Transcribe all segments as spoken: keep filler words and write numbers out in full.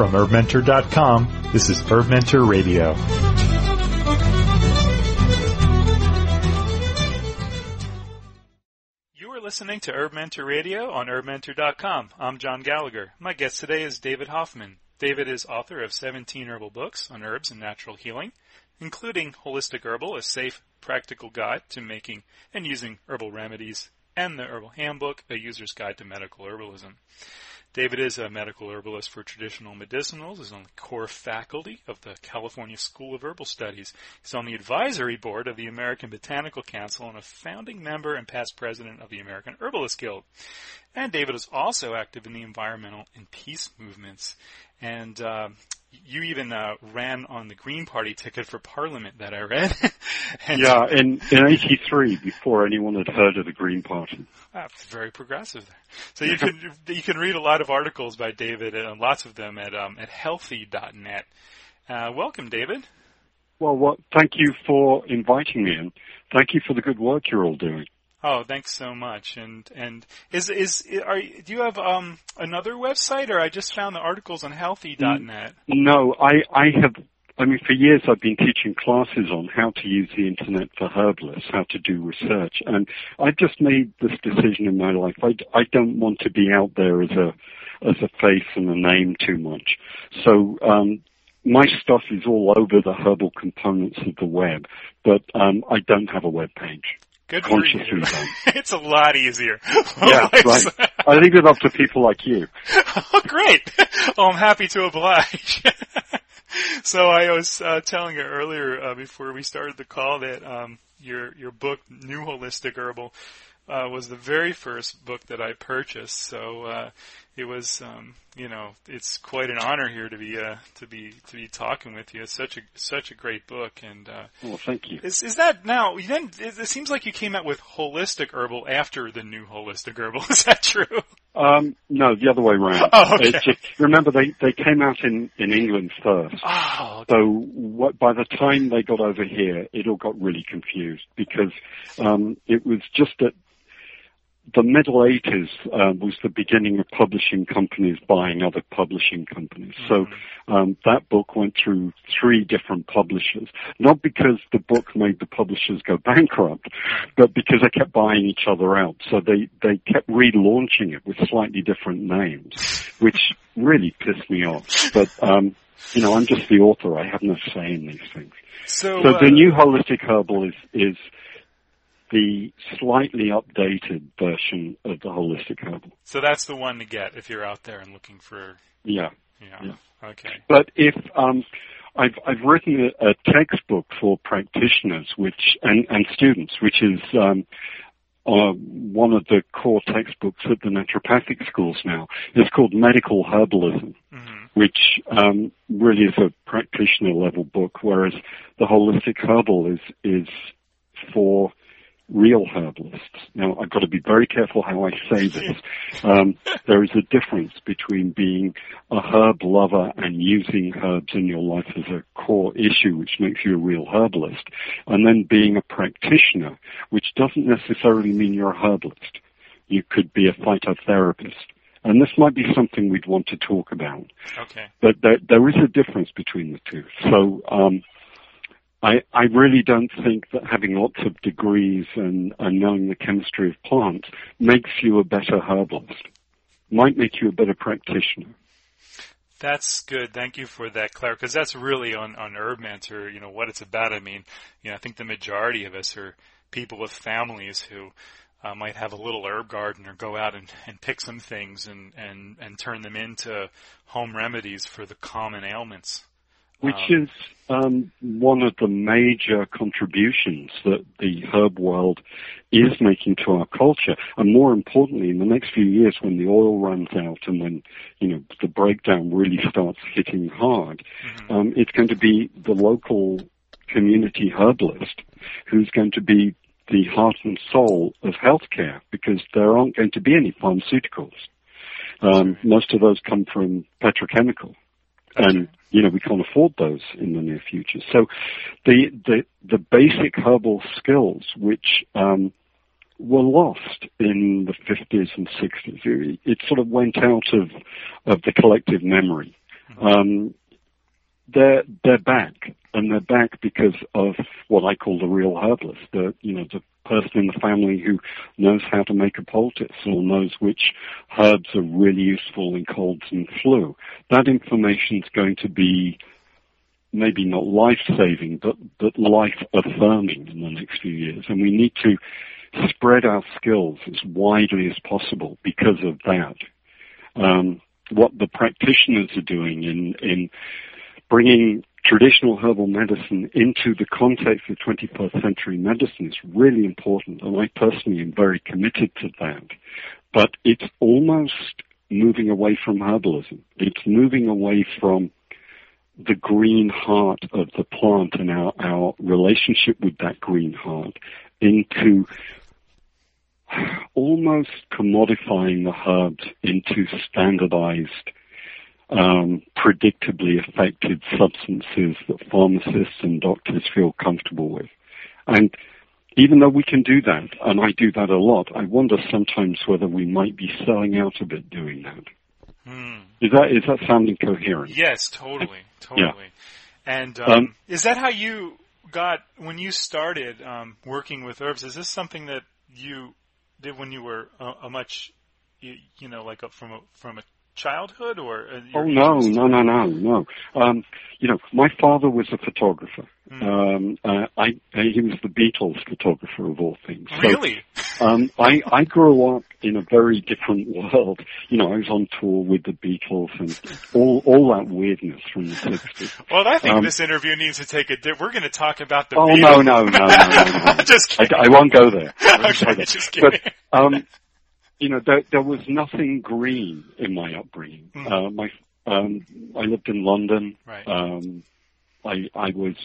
From Herb Mentor dot com, this is Herb Mentor Radio. You are listening to Herb Mentor Radio on Herb Mentor dot com. I'm John Gallagher. My guest today is David Hoffman. David is author of seventeen herbal books on herbs and natural healing, including Holistic Herbal, a safe, practical guide to making and using herbal remedies, and the Herbal Handbook, a user's guide to medical herbalism. David is a medical herbalist for Traditional Medicinals, is on the core faculty of the California School of Herbal Studies. He's on the advisory board of the American Botanical Council and a founding member and past president of the American Herbalist Guild. And David is also active in the environmental and peace movements. And uh, you even uh, ran on the Green Party ticket for Parliament that I read. and yeah, in, in eighty-three, before anyone had heard of the Green Party. That's very progressive there. So you can you can read a lot of articles by David, and lots of them at um, at healthy dot net. Uh, welcome, David. Well, well, thank you for inviting me, and thank you for the good work you're all doing. Oh, thanks so much. And and is is are do you have um another website, or I just found the articles on healthy dot net? No, I I have. I mean, for years I've been teaching classes on how to use the internet for herbalists, how to do research, and I've just made this decision in my life. I I don't want to be out there as a as a face and a name too much. So um my stuff is all over the herbal components of the web, but um I don't have a web page. Good for you. It's a lot easier. Yeah, right. I leave it up to people like you. Oh, great. Well, I'm happy to oblige. So I was uh, telling you earlier uh, before we started the call that um, your your book, New Holistic Herbal, uh, was the very first book that I purchased. So uh, it was, um, you know, it's quite an honor here to be uh, to be to be talking with you. It's such a such a great book, and uh, well, thank you. Is, is that now? Then it seems like you came out with Holistic Herbal after the New Holistic Herbal. Is that true? Um, no, the other way around. Oh, okay. Just, remember, they they came out in in England first. Oh, okay. So what, by the time they got over here, it all got really confused because um, it was just that. The middle eighties uh, was the beginning of publishing companies buying other publishing companies. Mm-hmm. So um, that book went through three different publishers, not because the book made the publishers go bankrupt, but because they kept buying each other out. So they, they kept relaunching it with slightly different names, which really pissed me off. But, um, you know, I'm just the author. I have no say in these things. So, so uh, the New Holistic Herbal is... is the slightly updated version of the Holistic Herbal. So that's the one to get if you're out there and looking for... Yeah. Yeah. yeah. Okay. But if... um I've, I've written a, a textbook for practitioners which and, and students, which is um, uh, one of the core textbooks at the naturopathic schools now. It's called Medical Herbalism, mm-hmm. which um, really is a practitioner-level book, whereas the Holistic Herbal is is for... real herbalists. Now, I've got to be very careful how I say this. Um, there is a difference between being a herb lover and using herbs in your life as a core issue, which makes you a real herbalist, and then being a practitioner, which doesn't necessarily mean you're a herbalist. You could be a phytotherapist. And this might be something we'd want to talk about. Okay. But there, there is a difference between the two. So, um, I, I really don't think that having lots of degrees and, and knowing the chemistry of plants makes you a better herbalist. Might make you a better practitioner. That's good. Thank you for that, Claire, because that's really on, on Herb Mentor, you know, what it's about. I mean, you know, I think the majority of us are people with families who uh, might have a little herb garden or go out and, and pick some things and, and, and turn them into home remedies for the common ailments. Which is um, one of the major contributions that the herb world is making to our culture. And more importantly, in the next few years when the oil runs out and when, you know, the breakdown really starts hitting hard, mm-hmm. um, it's going to be the local community herbalist who's going to be the heart and soul of healthcare because there aren't going to be any pharmaceuticals. Um, most of those come from petrochemical. And, you know, we can't afford those in the near future. So the the, the basic herbal skills, which um, were lost in the fifties and sixties, it, it sort of went out of, of the collective memory. Um, they're they're back, and they're back because of what I call the real herbalist, the you know the person in the family who knows how to make a poultice or knows which herbs are really useful in colds and flu. That information is going to be maybe not life-saving, but, but life-affirming in the next few years. And we need to spread our skills as widely as possible because of that. Um, what the practitioners are doing in, in bringing traditional herbal medicine into the context of twenty-first century medicine is really important, and I personally am very committed to that. But it's almost moving away from herbalism. It's moving away from the green heart of the plant and our, our relationship with that green heart into almost commodifying the herbs into standardized, um, predictably effective substances that pharmacists and doctors feel comfortable with. And even though we can do that, and I do that a lot, I wonder sometimes whether we might be selling out a bit doing that. Mm. Is that is that sounding coherent? Yes, totally, totally. Yeah. And um, um, is that how you got when you started um, working with herbs? Is this something that you did when you were a, a much, you, you know, like a, from a, from a childhood or? Oh no, no, no, no, no, no. Um, you know, my father was a photographer. Mm. Um, uh, I, I he was the Beatles photographer of all things. Really. So, Um, I, I grew up in a very different world. You know, I was on tour with the Beatles and all, all that weirdness from the sixties. Well, I think um, this interview needs to take a dip. We're going to talk about the oh, Beatles. Oh, no, no, no, no, no. Just kidding. I, I won't go there. Won't okay, go there. Just kidding. But, um, you know, there, there was nothing green in my upbringing. Mm. Uh, my, um, I lived in London. Right. Um, I, I was,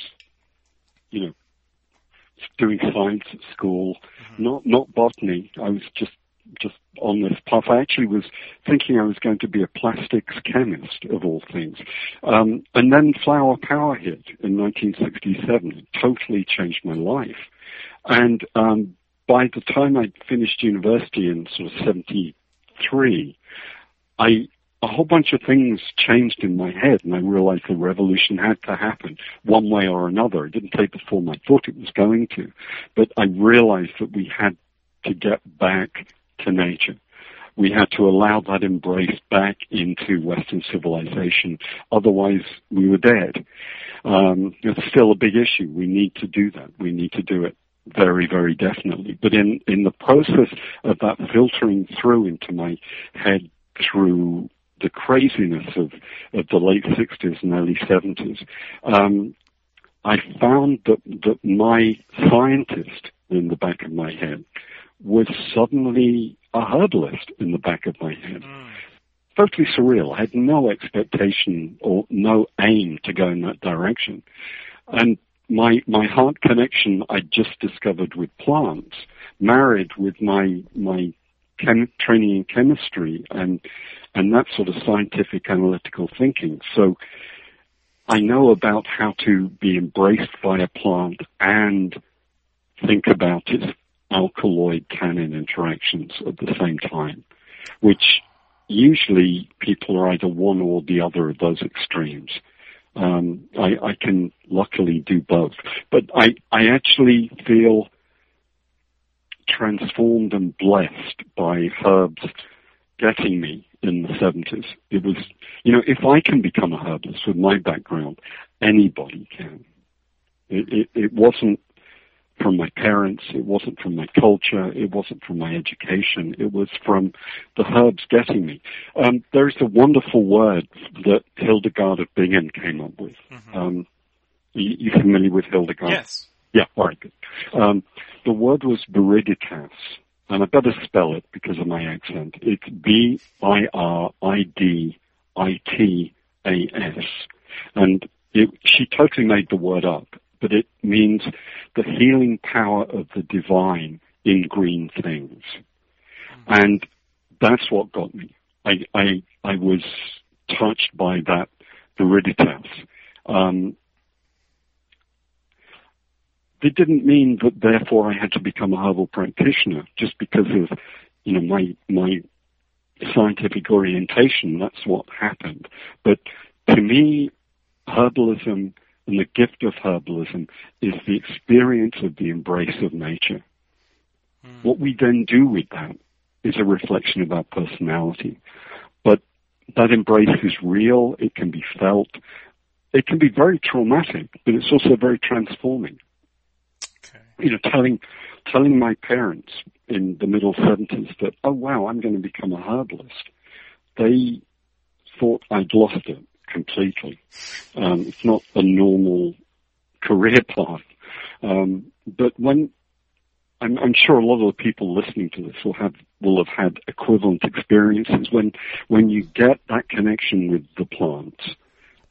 you know, doing science at school, mm-hmm. not not botany. I was just just on this path. I actually was thinking I was going to be a plastics chemist, of all things. Um, and then Flower Power hit in nineteen sixty-seven. It totally changed my life. And um, by the time I finished university in sort of seventy-three, I... a whole bunch of things changed in my head, and I realized the revolution had to happen one way or another. It didn't take the form I thought it was going to, but I realized that we had to get back to nature. We had to allow that embrace back into Western civilization. Otherwise, we were dead. Um, it's still a big issue. We need to do that. We need to do it very, very definitely. But in, in the process of that filtering through into my head through the craziness of, of the late sixties and early seventies, um, I found that, that my scientist in the back of my head was suddenly a herbalist in the back of my head. Mm. Totally surreal. I had no expectation or no aim to go in that direction. And my my heart connection I just discovered with plants, married with my my Chem- training in chemistry and and that sort of scientific analytical thinking. So I know about how to be embraced by a plant and think about its alkaloid-tannin interactions at the same time, which usually people are either one or the other of those extremes. Um, I, I can luckily do both. But I, I actually feel transformed and blessed by herbs getting me in the seventies. It was, you know, if I can become a herbalist with my background, anybody can. It, it, it wasn't from my parents. It wasn't from my culture. It wasn't from my education. It was from the herbs getting me. Um, there's a wonderful word that Hildegard of Bingen came up with. Mm-hmm. Um, you, you familiar with Hildegard? Yes. Yeah, all right, good. Um, the word was viriditas, and I better spell it because of my accent. It's B I R I D I T A S. And it, she totally made the word up, but it means the healing power of the divine in green things. Mm-hmm. And that's what got me. I, I, I was touched by that viriditas. Um, It didn't mean that, therefore, I had to become a herbal practitioner just because of, you know, my my scientific orientation. That's what happened. But to me, herbalism and the gift of herbalism is the experience of the embrace of nature. Mm. What we then do with that is a reflection of our personality. But that embrace is real. It can be felt. It can be very traumatic, but it's also very transforming. Okay. You know, telling telling my parents in the middle seventies that, oh, wow, I'm going to become a herbalist, they thought I'd lost it completely. Um, it's not a normal career path. Um, but when I'm, I'm sure a lot of the people listening to this will have will have had equivalent experiences. When when you get that connection with the plants,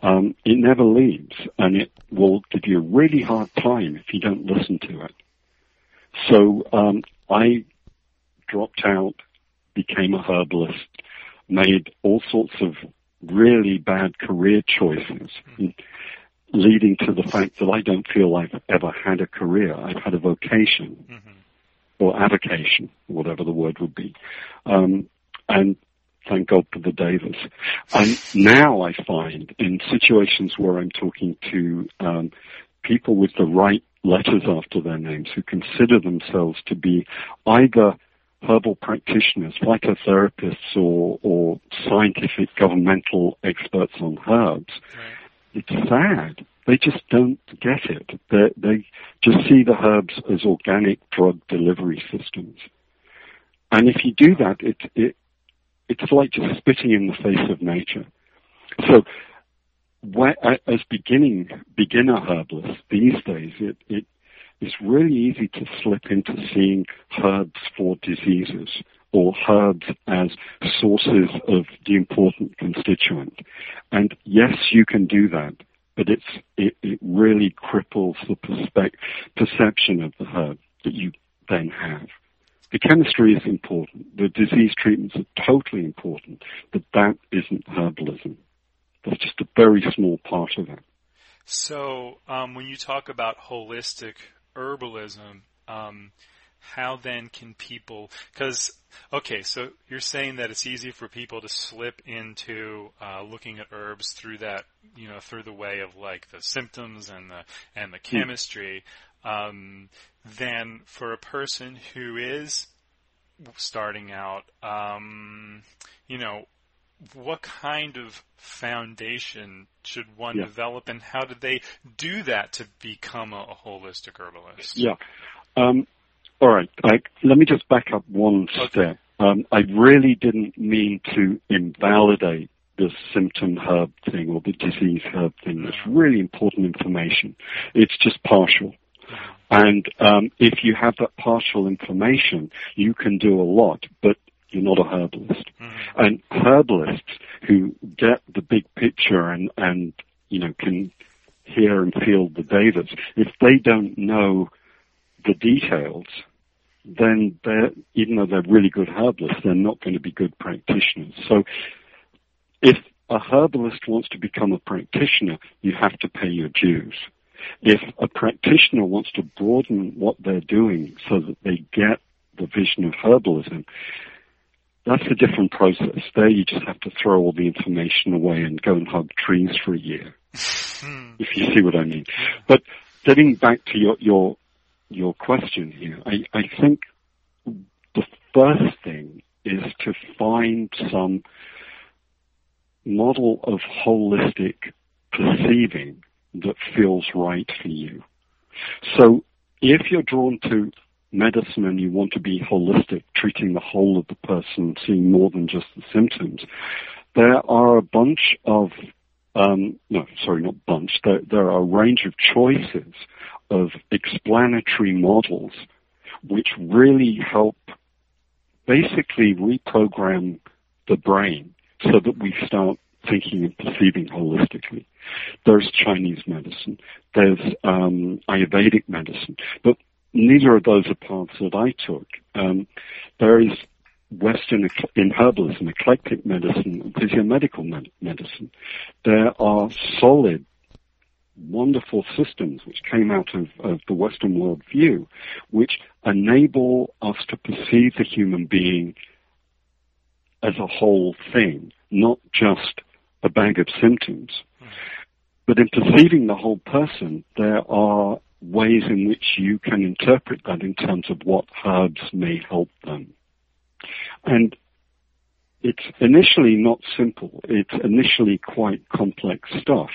um, it never leaves, and it will give you a really hard time if you don't listen to it. So um, I dropped out, became a herbalist, made all sorts of really bad career choices, leading to the fact that I don't feel I've ever had a career. I've had a vocation, mm-hmm. or avocation, whatever the word would be. Um, and thank God for the Davis. And now I find in situations where I'm talking to um, people with the right letters after their names who consider themselves to be either herbal practitioners, phytotherapists, or, or scientific governmental experts on herbs, right. It's sad. They just don't get it. They're, they just see the herbs as organic drug delivery systems. And if you do that, it, it it's like just spitting in the face of nature. So where, as beginning beginner herbalists these days, it, it it's really easy to slip into seeing herbs for diseases or herbs as sources of the important constituent. And yes, you can do that, but it's it, it really cripples the perspec- perception of the herb that you then have. The chemistry is important. The disease treatments are totally important, but that isn't herbalism. That's just a very small part of it. So um, when you talk about holistic herbalism, um, how then can people, because, okay, so you're saying that it's easy for people to slip into uh, looking at herbs through that, you know, through the way of like the symptoms and the, and the chemistry, um, then for a person who is starting out, um, you know, what kind of foundation should one yeah. develop, and how do they do that to become a, a holistic herbalist? Yeah. Um, all right. I, let me just back up one okay. step. Um, I really didn't mean to invalidate the symptom herb thing or the disease herb thing. That's really important information. It's just partial. And um, if you have that partial information, you can do a lot, but you're not a herbalist. Mm-hmm. And herbalists who get the big picture and, and, you know, can hear and feel the Davids, if they don't know the details, then they're, even though they're really good herbalists, they're not going to be good practitioners. So if a herbalist wants to become a practitioner, you have to pay your dues. If a practitioner wants to broaden what they're doing so that they get the vision of herbalism, that's a different process. There you just have to throw all the information away and go and hug trees for a year, if you see what I mean. But getting back to your your, your question here, I, I think the first thing is to find some model of holistic perceiving that feels right for you. So if you're drawn to medicine and you want to be holistic, treating the whole of the person, seeing more than just the symptoms, there are a bunch of, um, no, sorry, not bunch, there, there are a range of choices of explanatory models which really help basically reprogram the brain so that we start thinking and perceiving holistically. There's Chinese medicine, there's um, Ayurvedic medicine, but neither of those are paths that I took. Um, there is Western, in herbalism, eclectic medicine and physiomedical med- medicine. There are solid, wonderful systems which came out of, of the Western worldview, which enable us to perceive the human being as a whole thing, not just a bag of symptoms. Mm. But in perceiving the whole person, there are ways in which you can interpret that in terms of what herbs may help them. And it's initially not simple. It's initially quite complex stuff.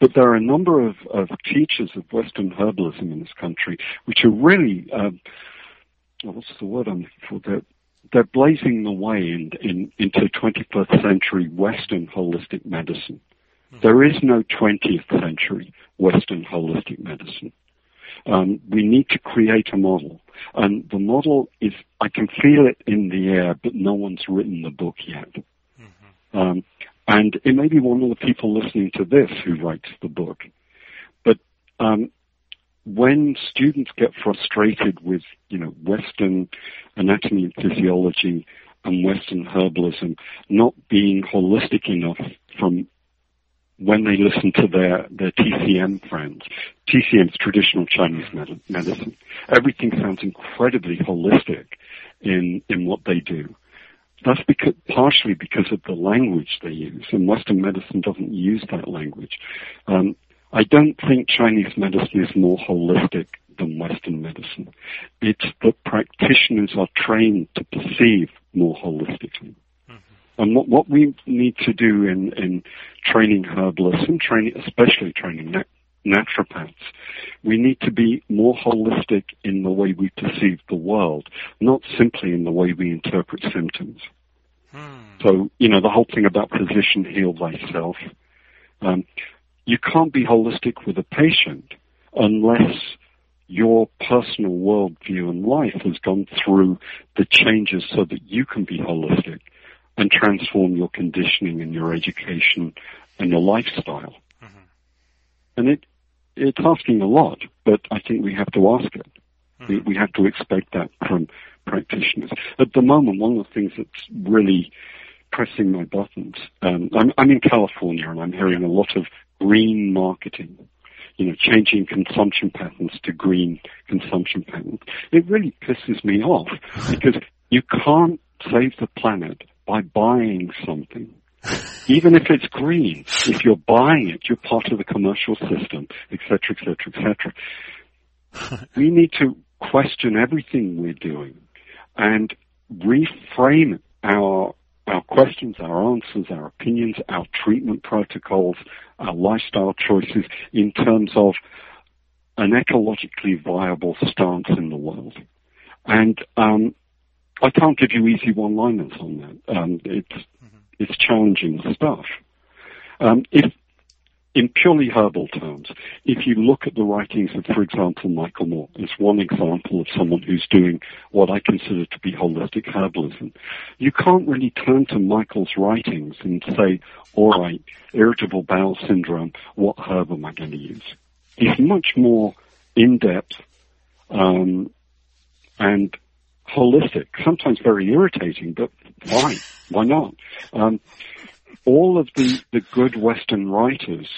But there are a number of, of teachers of Western herbalism in this country which are really, um, what's the word I'm looking for? They're, they're blazing the way in, in, into twenty-first century Western holistic medicine. Mm-hmm. There is no twentieth century Western holistic medicine. Um, we need to create a model. And the model is, I can feel it in the air, but no one's written the book yet. Mm-hmm. Um, and it may be one of the people listening to this who writes the book. But um, when students get frustrated with, you know, Western anatomy and physiology and Western herbalism not being holistic enough from when they listen to their, their T C M friends. T C M is traditional Chinese med- medicine. Everything sounds incredibly holistic in, in what they do. That's because, partially because of the language they use, and Western medicine doesn't use that language. Um, I don't think Chinese medicine is more holistic than Western medicine. It's that practitioners are trained to perceive more holistically. And what, what we need to do in, in training herbalists and training, especially training nat- naturopaths, we need to be more holistic in the way we perceive the world, not simply in the way we interpret symptoms. Hmm. So, you know, the whole thing about physician heal thyself. Um, you can't be holistic with a patient unless your personal worldview and life has gone through the changes so that you can be holistic and transform your conditioning and your education and your lifestyle. Mm-hmm. And it it's asking a lot, but I think we have to ask it. Mm-hmm. We, we have to expect that from practitioners. At the moment, one of the things that's really pressing my buttons, um, I'm, I'm in California and I'm hearing a lot of green marketing, you know, changing consumption patterns to green consumption patterns. It really pisses me off because you can't save the planet by buying something. Even if it's green, if you're buying it, you're part of the commercial system, et cetera, et cetera, et cetera. We need to question everything we're doing and reframe our our questions, our answers, our opinions, our treatment protocols, our lifestyle choices in terms of an ecologically viable stance in the world. And um I can't give you easy one-liners on that. Um, it's mm-hmm. it's challenging stuff. Um, if, in purely herbal terms, if you look at the writings of, for example, Michael Moore, it's one example of someone who's doing what I consider to be holistic herbalism. You can't really turn to Michael's writings and say, all right, irritable bowel syndrome, what herb am I going to use? He's much more in-depth um, and holistic, sometimes very irritating, but why? Why not? Um, all of the, the good Western writers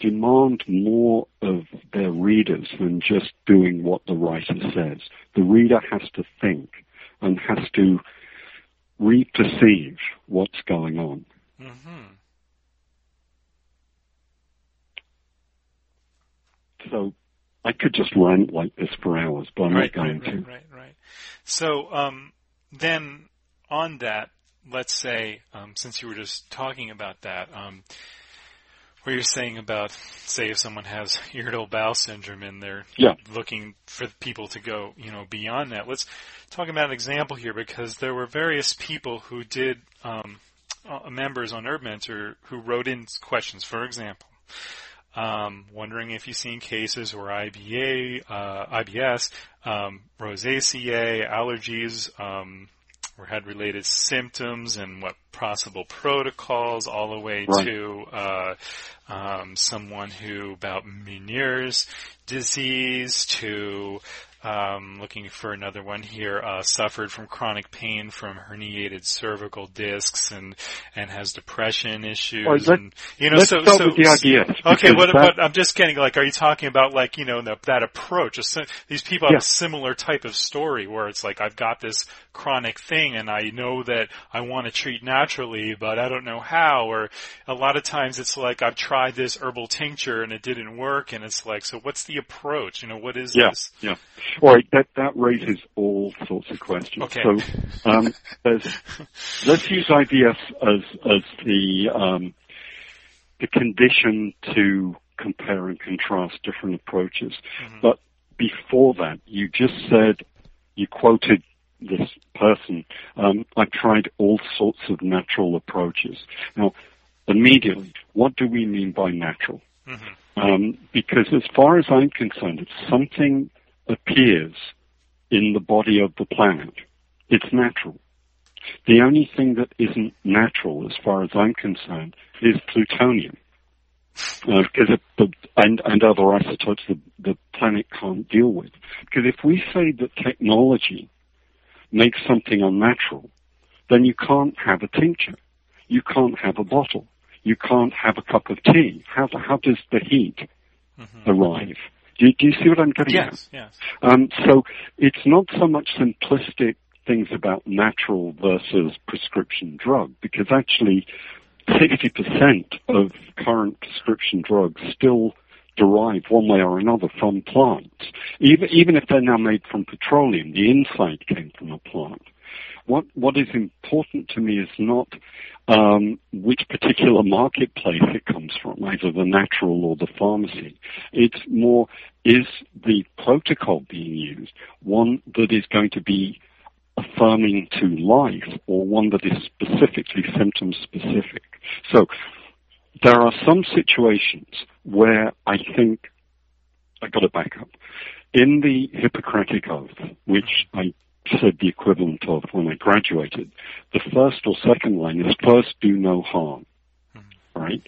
demand more of their readers than just doing what the writer says. The reader has to think and has to re-perceive what's going on. Mm-hmm. So I could just rant like this for hours, but I'm right, not going right, to. Right, right, right. So um, then on that, let's say, um, since you were just talking about that, um, where you're saying about, say, if someone has irritable bowel syndrome and they're yeah. looking for people to go, you know, beyond that, let's talk about an example here, because there were various people who did, um, uh, members on Herb Mentor who wrote in questions, for example. Um, wondering if you've seen cases where I B A, uh, I B S, um, rosacea, allergies, um, or had related symptoms, and what possible protocols, all the way right. to uh, um, someone who about Meniere's disease to Um, looking for another one here, uh, suffered from chronic pain from herniated cervical discs and, and has depression issues. Well, let, and, you know, let's so, start so, with the ideas. Okay, what, what, I'm just getting like, are you talking about like, you know, the, that approach? These people have yeah. a similar type of story where it's like, I've got this chronic thing and I know that I want to treat naturally, but I don't know how. Or a lot of times it's like, I've tried this herbal tincture and it didn't work. And it's like, so what's the approach? You know, what is yeah, this? Yeah. All right, that, that raises all sorts of questions. Okay. So um, let's use I B S as as the um, the condition to compare and contrast different approaches. Mm-hmm. But before that, you just said, you quoted this person, um, I've tried all sorts of natural approaches. Now, immediately, what do we mean by natural? Mm-hmm. Um, because as far as I'm concerned, it's something appears in the body of the planet. It's natural. The only thing that isn't natural, as far as I'm concerned, is plutonium. Uh, because it, the, and, and other isotopes the, the planet can't deal with. Because if we say that technology makes something unnatural, then you can't have a tincture. You can't have a bottle. You can't have a cup of tea. How, how does the heat mm-hmm. arrive? Do you, do you see what I'm getting yes, at? Yes, yes. Um, so it's not so much simplistic things about natural versus prescription drug, because actually sixty percent of current prescription drugs still derive one way or another from plants. Even, even if they're now made from petroleum, the inside came from a plant. What, what is important to me is not um, which particular marketplace it comes from, either the natural or the pharmacy. It's more, is the protocol being used one that is going to be affirming to life or one that is specifically symptom-specific? So there are some situations where I think, I got to back up. In the Hippocratic Oath, which I said the equivalent of when I graduated, the first or second line is first do no harm, mm-hmm. right?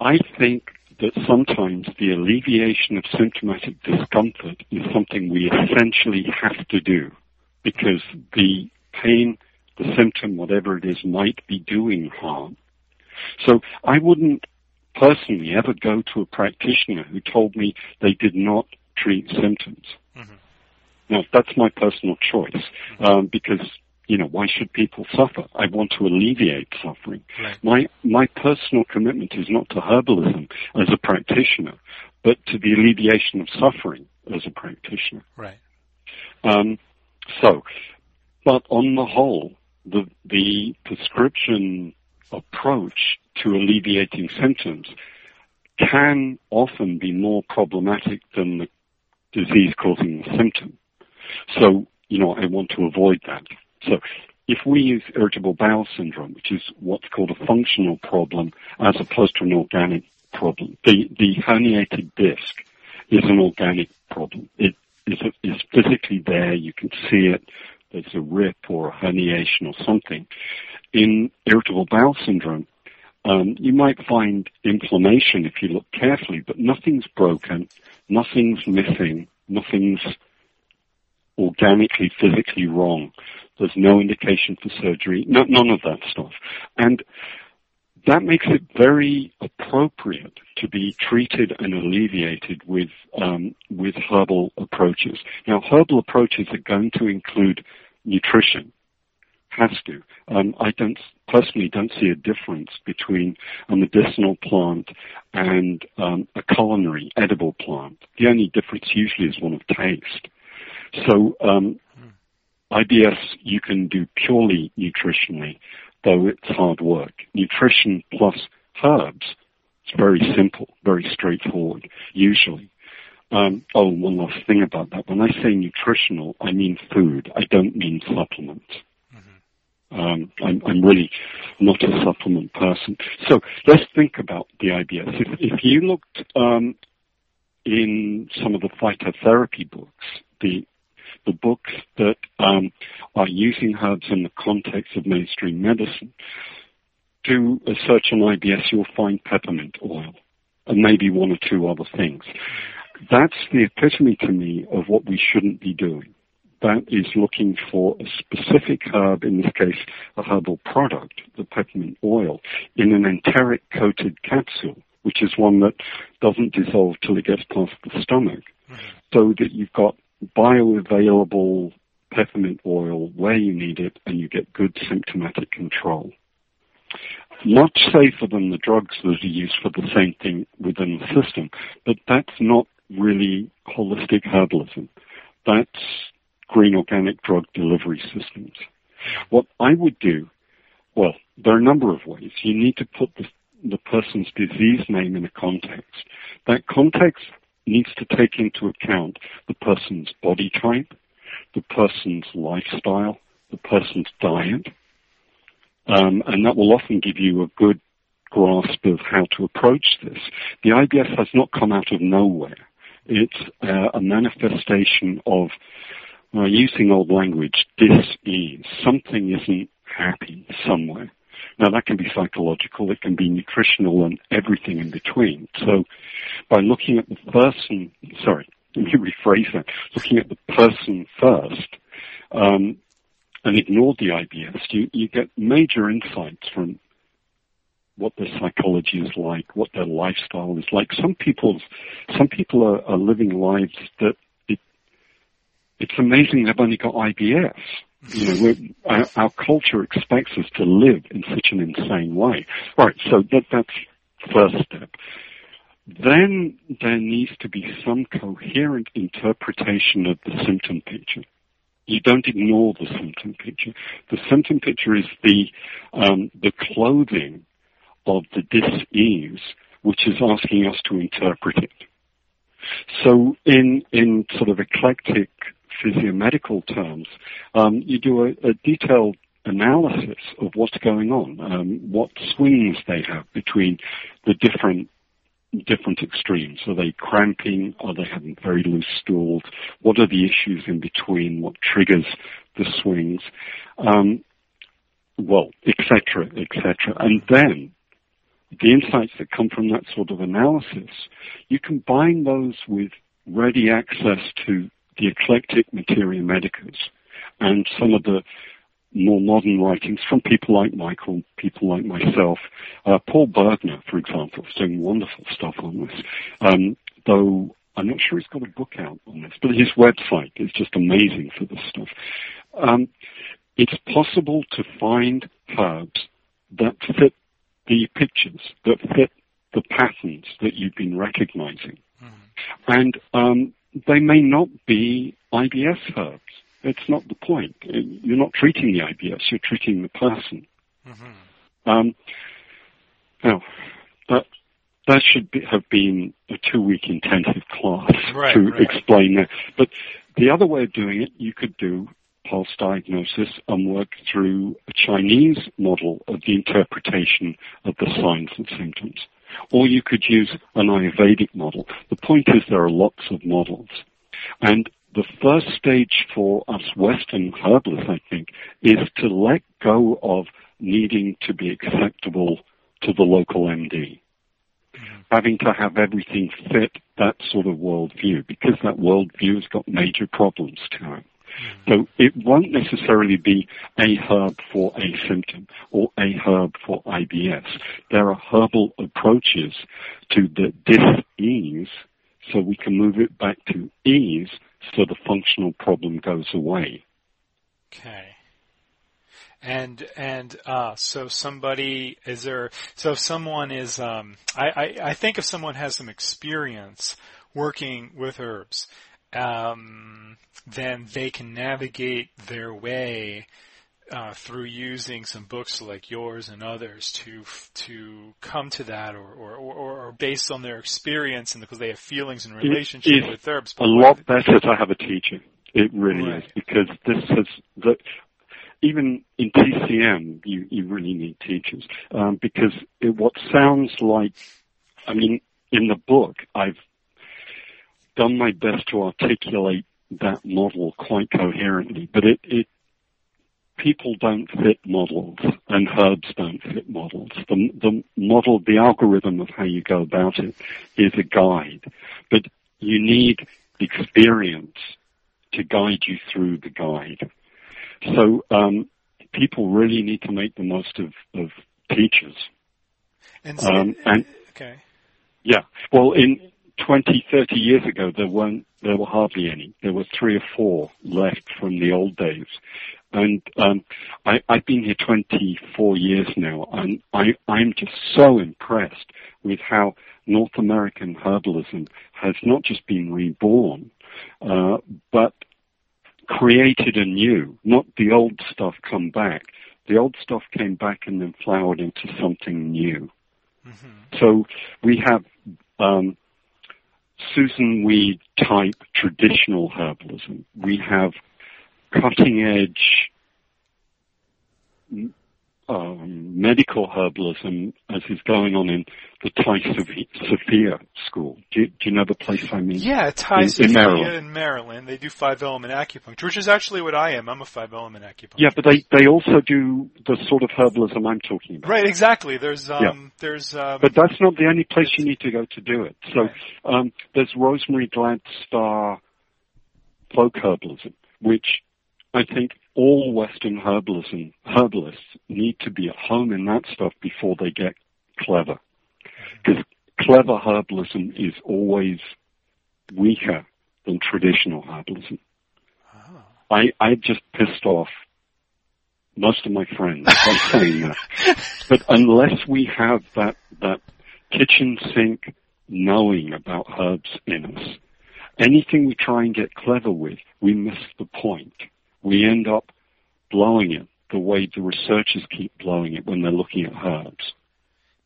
I think that sometimes the alleviation of symptomatic discomfort is something we essentially have to do because the pain, the symptom, whatever it is, might be doing harm. So I wouldn't personally ever go to a practitioner who told me they did not treat symptoms. Mm-hmm. Now, that's my personal choice, um, because, you know, why should people suffer? I want to alleviate suffering. Right. My my personal commitment is not to herbalism as a practitioner, but to the alleviation of suffering as a practitioner. Right. Um, so, but on the whole, the the prescription approach to alleviating symptoms can often be more problematic than the disease-causing symptom. So, you know, I want to avoid that. So if we use irritable bowel syndrome, which is what's called a functional problem as opposed to an organic problem, the, the herniated disc is an organic problem. It is, is physically there. You can see it. There's a rip or a herniation or something. In irritable bowel syndrome, um, you might find inflammation if you look carefully, but nothing's broken, nothing's missing, nothing's organically, physically wrong. There's no indication for surgery, no, none of that stuff. And that makes it very appropriate to be treated and alleviated with um, with herbal approaches. Now, herbal approaches are going to include nutrition. Has to. Um, I don't personally don't see a difference between a medicinal plant and um, a culinary edible plant. The only difference usually is one of taste. So um, I B S you can do purely nutritionally, though it's hard work. Nutrition plus herbs, it's very simple, very straightforward, usually. Um, oh, one last thing about that. When I say nutritional, I mean food. I don't mean supplements. Mm-hmm. Um, I'm, I'm really not a supplement person. So let's think about the I B S. If, if you looked um, in some of the phytotherapy books, the the books that um, are using herbs in the context of mainstream medicine, do a search on I B S, you'll find peppermint oil and maybe one or two other things. That's the epitome to me of what we shouldn't be doing. That is looking for a specific herb, in this case a herbal product, the peppermint oil, in an enteric-coated capsule, which is one that doesn't dissolve till it gets past the stomach, mm-hmm. so that you've got bioavailable peppermint oil where you need it, and you get good symptomatic control. Much safer than the drugs that are used for the same thing within the system, but that's not really holistic herbalism. That's green organic drug delivery systems. What I would do, well, there are a number of ways. You need to put the, the person's disease name in a context. That context needs to take into account the person's body type, the person's lifestyle, the person's diet, um, and that will often give you a good grasp of how to approach this. The I B S has not come out of nowhere. It's uh, a manifestation of, uh, using old language, dis-ease. Something isn't happy somewhere. Now, that can be psychological, it can be nutritional, and everything in between. So by looking at the person, sorry, let me rephrase that, looking at the person first um, and ignore the I B S, you, you get major insights from what their psychology is like, what their lifestyle is like. Some people's, some people are, are living lives that it, it's amazing they've only got I B S. You know, we're, our, our culture expects us to live in such an insane way. All right, so that, that's the first step. Then there needs to be some coherent interpretation of the symptom picture. You don't ignore the symptom picture. The symptom picture is the um, the clothing of the dis-ease, which is asking us to interpret it. So in in sort of eclectic physiomedical terms, um, you do a, a detailed analysis of what's going on, um, what swings they have between the different different extremes. Are they cramping? Are they having very loose stools? What are the issues in between? What triggers the swings? Um, well, et cetera, et cetera. And then the insights that come from that sort of analysis, you combine those with ready access to the eclectic materia medicas and some of the more modern writings from people like Michael, people like myself. Uh, Paul Bergner, for example, is doing wonderful stuff on this, um, though I'm not sure he's got a book out on this, but his website is just amazing for this stuff. Um, it's possible to find herbs that fit the pictures, that fit the patterns that you've been recognizing. Mm-hmm. And um, they may not be I B S herbs. It's not the point. You're not treating the I B S, you're treating the person. Mm-hmm. Um, now, that, that should be, have been a two-week intensive class right, to right. explain that. But the other way of doing it, you could do pulse diagnosis and work through a Chinese model of the interpretation of the signs and symptoms. Or you could use an Ayurvedic model. The point is there are lots of models. And the first stage for us Western herbalists, I think, is to let go of needing to be acceptable to the local M D, mm-hmm. having to have everything fit that sort of worldview, because that worldview has got major problems to it. Mm-hmm. So it won't necessarily be a herb for a symptom or a herb for I B S. There are herbal approaches to the dis-ease, so we can move it back to ease, so the functional problem goes away. Okay. And and uh, so somebody is there. So if someone is, um, I, I I think if someone has some experience working with herbs, um, then they can navigate their way uh, through using some books like yours and others to to come to that, or or, or, or based on their experience and because they have feelings and relationship with herbs. A lot better to have a teacher. It really right. is, because this has the, even in T C M you, you really need teachers, um, because it, what sounds like, I mean, in the book I've done my best to articulate that model quite coherently, but it, it people don't fit models, and herbs don't fit models. The, the model, the algorithm of how you go about it is a guide. But You need experience to guide you through the guide. So um, people really need to make the most of, of teachers. And, so, um, and okay. Yeah. Well, in twenty, thirty years ago, there weren't, there were hardly any. There were three or four left from the old days. And um, I, I've been here twenty-four years now, and I, I'm just so impressed with how North American herbalism has not just been reborn, uh, but created anew. Not the old stuff come back. The old stuff came back and then flowered into something new. Mm-hmm. So we have um, Susan Weed type traditional herbalism. We have cutting edge um, medical herbalism, as is going on in the Tai Sophia school. Do you, do you know the place I mean? Yeah, Tai in, Sophia in Maryland. in Maryland. They do five element acupuncture, which is actually what I am. I'm a five element acupuncturist. Yeah, but they, they also do the sort of herbalism I'm talking about. Right, exactly. There's um, yeah. there's um, but that's not the only place you need to go to do it. So right. um, there's Rosemary Gladstar folk herbalism, which I think all Western herbalism, herbalists need to be at home in that stuff before they get clever. Because clever herbalism is always weaker than traditional herbalism. Oh. I, I just pissed off most of my friends by saying that. But unless we have that, that kitchen sink knowing about herbs in us, anything we try and get clever with, we miss the point. We end up blowing it the way the researchers keep blowing it when they're looking at herbs.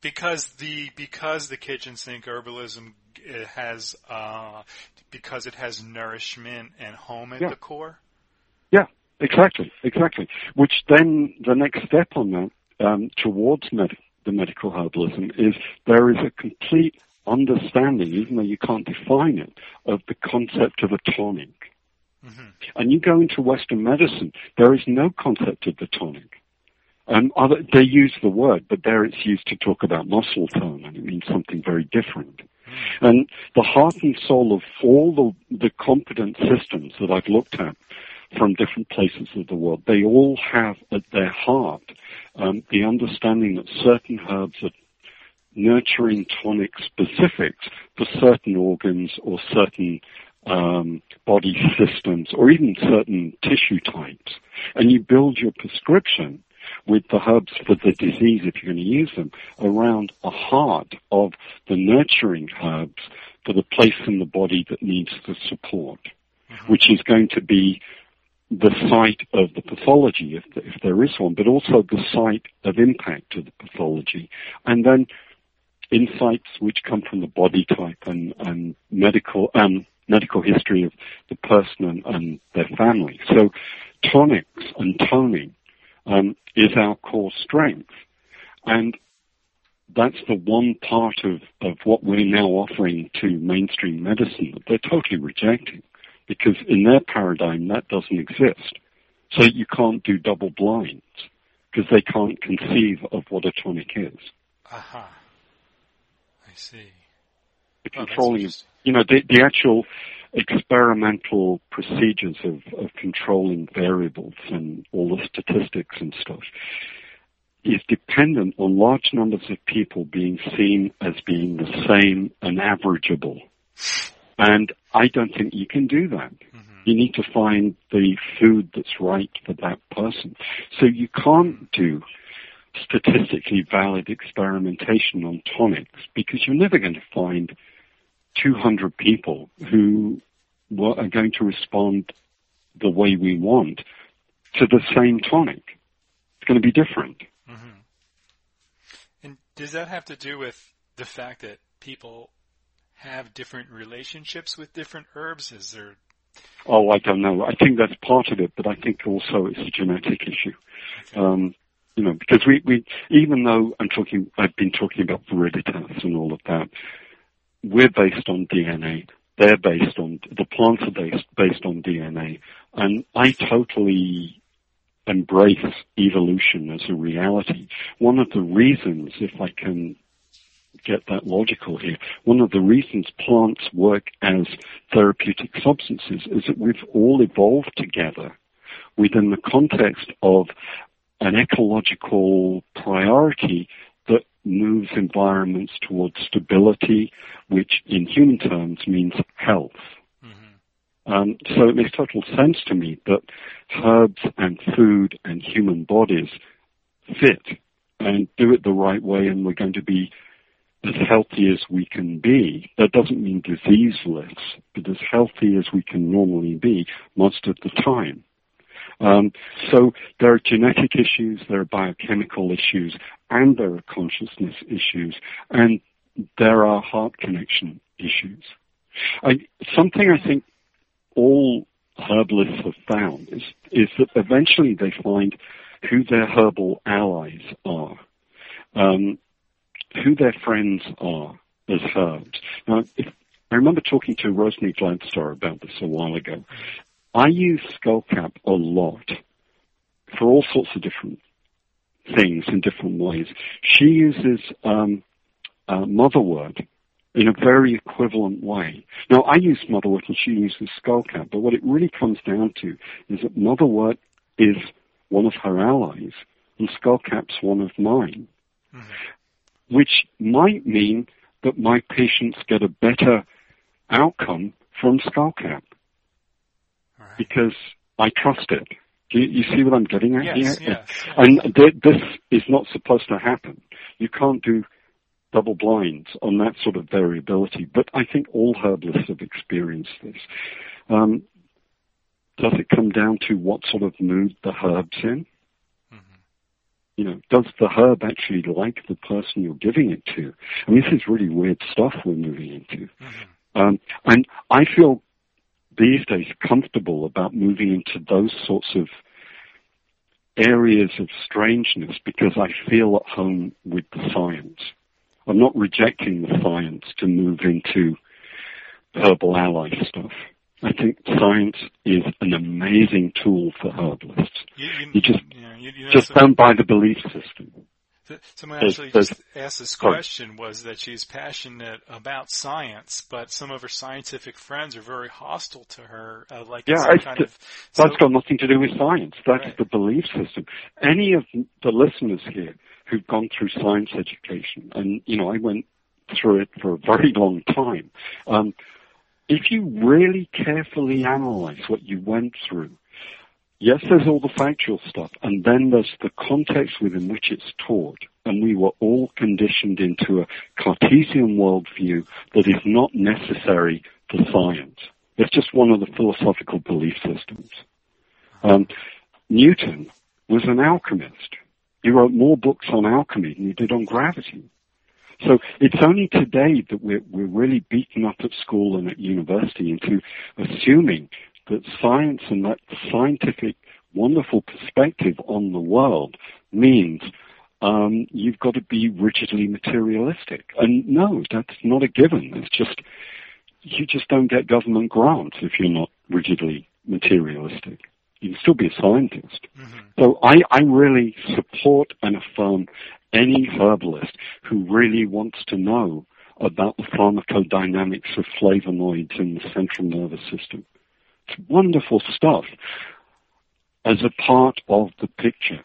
Because the because the kitchen sink herbalism has uh, because it has nourishment and home at yeah. the core. Yeah, exactly, exactly. Which then the next step on that um, towards med- the medical herbalism is there is a complete understanding, even though you can't define it, of the concept of a tonic. Mm-hmm. And you go into Western medicine, there is no concept of the tonic. Um, other, they use the word, but there it's used to talk about muscle tone, and it means something very different. Mm-hmm. And the heart and soul of all the, the competent systems that I've looked at from different places of the world, they all have at their heart um, the understanding that certain herbs are nurturing tonic specifics for certain organs or certain um, body systems or even certain tissue types. And you build your prescription with the herbs for the disease, if you're going to use them, around a heart of the nurturing herbs for the place in the body that needs the support, mm-hmm. which is going to be the site of the pathology, if, if there is one, but also the site of impact of the pathology. And then insights which come from the body type and, and medical um, medical history of the person and, and their family. So tonics and toning um, is our core strength, and that's the one part of, of what we're now offering to mainstream medicine that they're totally rejecting, because in their paradigm that doesn't exist. So you can't do double blinds, because they can't conceive of what a tonic is. Aha. Uh-huh. I see. The controlling, oh, you know, the, the actual experimental procedures of, of controlling variables and all the statistics and stuff is dependent on large numbers of people being seen as being the same and averageable. And I don't think you can do that. Mm-hmm. You need to find the food that's right for that person. So you can't do statistically valid experimentation on tonics, because you're never going to find two hundred people who are going to respond the way we want to the same tonic. It's going to be different. Mm-hmm. And does that have to do with the fact that people have different relationships with different herbs? Is there... Oh, I don't know. I think that's part of it, but I think also it's a genetic issue. Okay. Um, you know, because we, we, even though I'm talking, I've been talking about viriditas and all of that, we're based on D N A. They're based on, the plants are based, based on D N A. And I totally embrace evolution as a reality. One of the reasons, if I can get that logical here. One of the reasons plants work as therapeutic substances is that we've all evolved together within the context of an ecological priority that moves environments towards stability, which in human terms means health. Mm-hmm. Um, so it makes total sense to me that herbs and food and human bodies fit and do it the right way, and we're going to be as healthy as we can be. That doesn't mean diseaseless, but as healthy as we can normally be most of the time. Um, so there are genetic issues, there are biochemical issues, and there are consciousness issues, and there are heart connection issues. I, something I think all herbalists have found is, is that eventually they find who their herbal allies are, um, who their friends are as herbs. Now, if, I remember talking to Rosemary Gladstar about this a while ago. I use skullcap a lot for all sorts of different things in different ways. She uses um, uh, motherwort in a very equivalent way. Now, I use motherwort and she uses skullcap, but what it really comes down to is that motherwort is one of her allies and skullcap's one of mine, mm-hmm. which might mean that my patients get a better outcome from skullcap. Because I trust it. Do you, you see what I'm getting at yes, here? Yes, yes. And th- this is not supposed to happen. You can't do double blinds on that sort of variability. But I think all herbalists have experienced this. Um, does it come down to what sort of mood the herb's in? Mm-hmm. You know, does the herb actually like the person you're giving it to? I mean, this is really weird stuff we're moving into. Mm-hmm. Um, and I feel these days comfortable about moving into those sorts of areas of strangeness because I feel at home with the science. I'm not rejecting the science to move into herbal ally stuff. I think science is an amazing tool for herbalists. You, you, you just yeah, you, you know, just so don't buy the belief system. Someone actually there's, just there's, asked this question, was that she's passionate about science, but some of her scientific friends are very hostile to her. Uh, like yeah, some kind of, so, that's got nothing to do with science. That's right. The belief system. Any of the listeners here who've gone through science education, and, you know, I went through it for a very long time, um, if you really carefully analyze what you went through, yes, there's all the factual stuff, and then there's the context within which it's taught. And we were all conditioned into a Cartesian worldview that is not necessary for science. It's just one of the philosophical belief systems. Um, Newton was an alchemist. He wrote more books on alchemy than he did on gravity. So it's only today that we're, we're really beaten up at school and at university into assuming that science and that scientific wonderful perspective on the world means um, you've got to be rigidly materialistic. And no, that's not a given. It's just, you just don't get government grants if you're not rigidly materialistic. You can still be a scientist. Mm-hmm. So I, I really support and affirm any herbalist who really wants to know about the pharmacodynamics of flavonoids in the central nervous system. It's wonderful stuff as a part of the picture.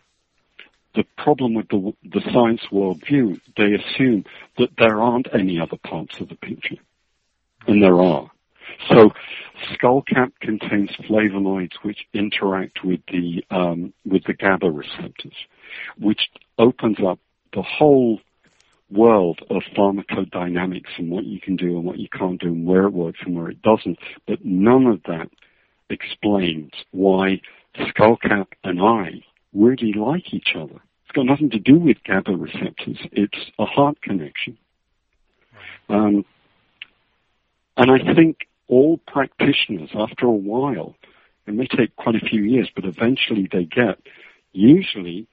The problem with the, the science worldview, they assume that there aren't any other parts of the picture, and there are. So skullcap contains flavonoids which interact with the um, with the GABA receptors, which opens up the whole world of pharmacodynamics and what you can do and what you can't do and where it works and where it doesn't. But none of that explains why skullcap and I really like each other. It's got nothing to do with GABA receptors. It's a heart connection. Um, and I think all practitioners, after a while, it may take quite a few years, but eventually they get, usually,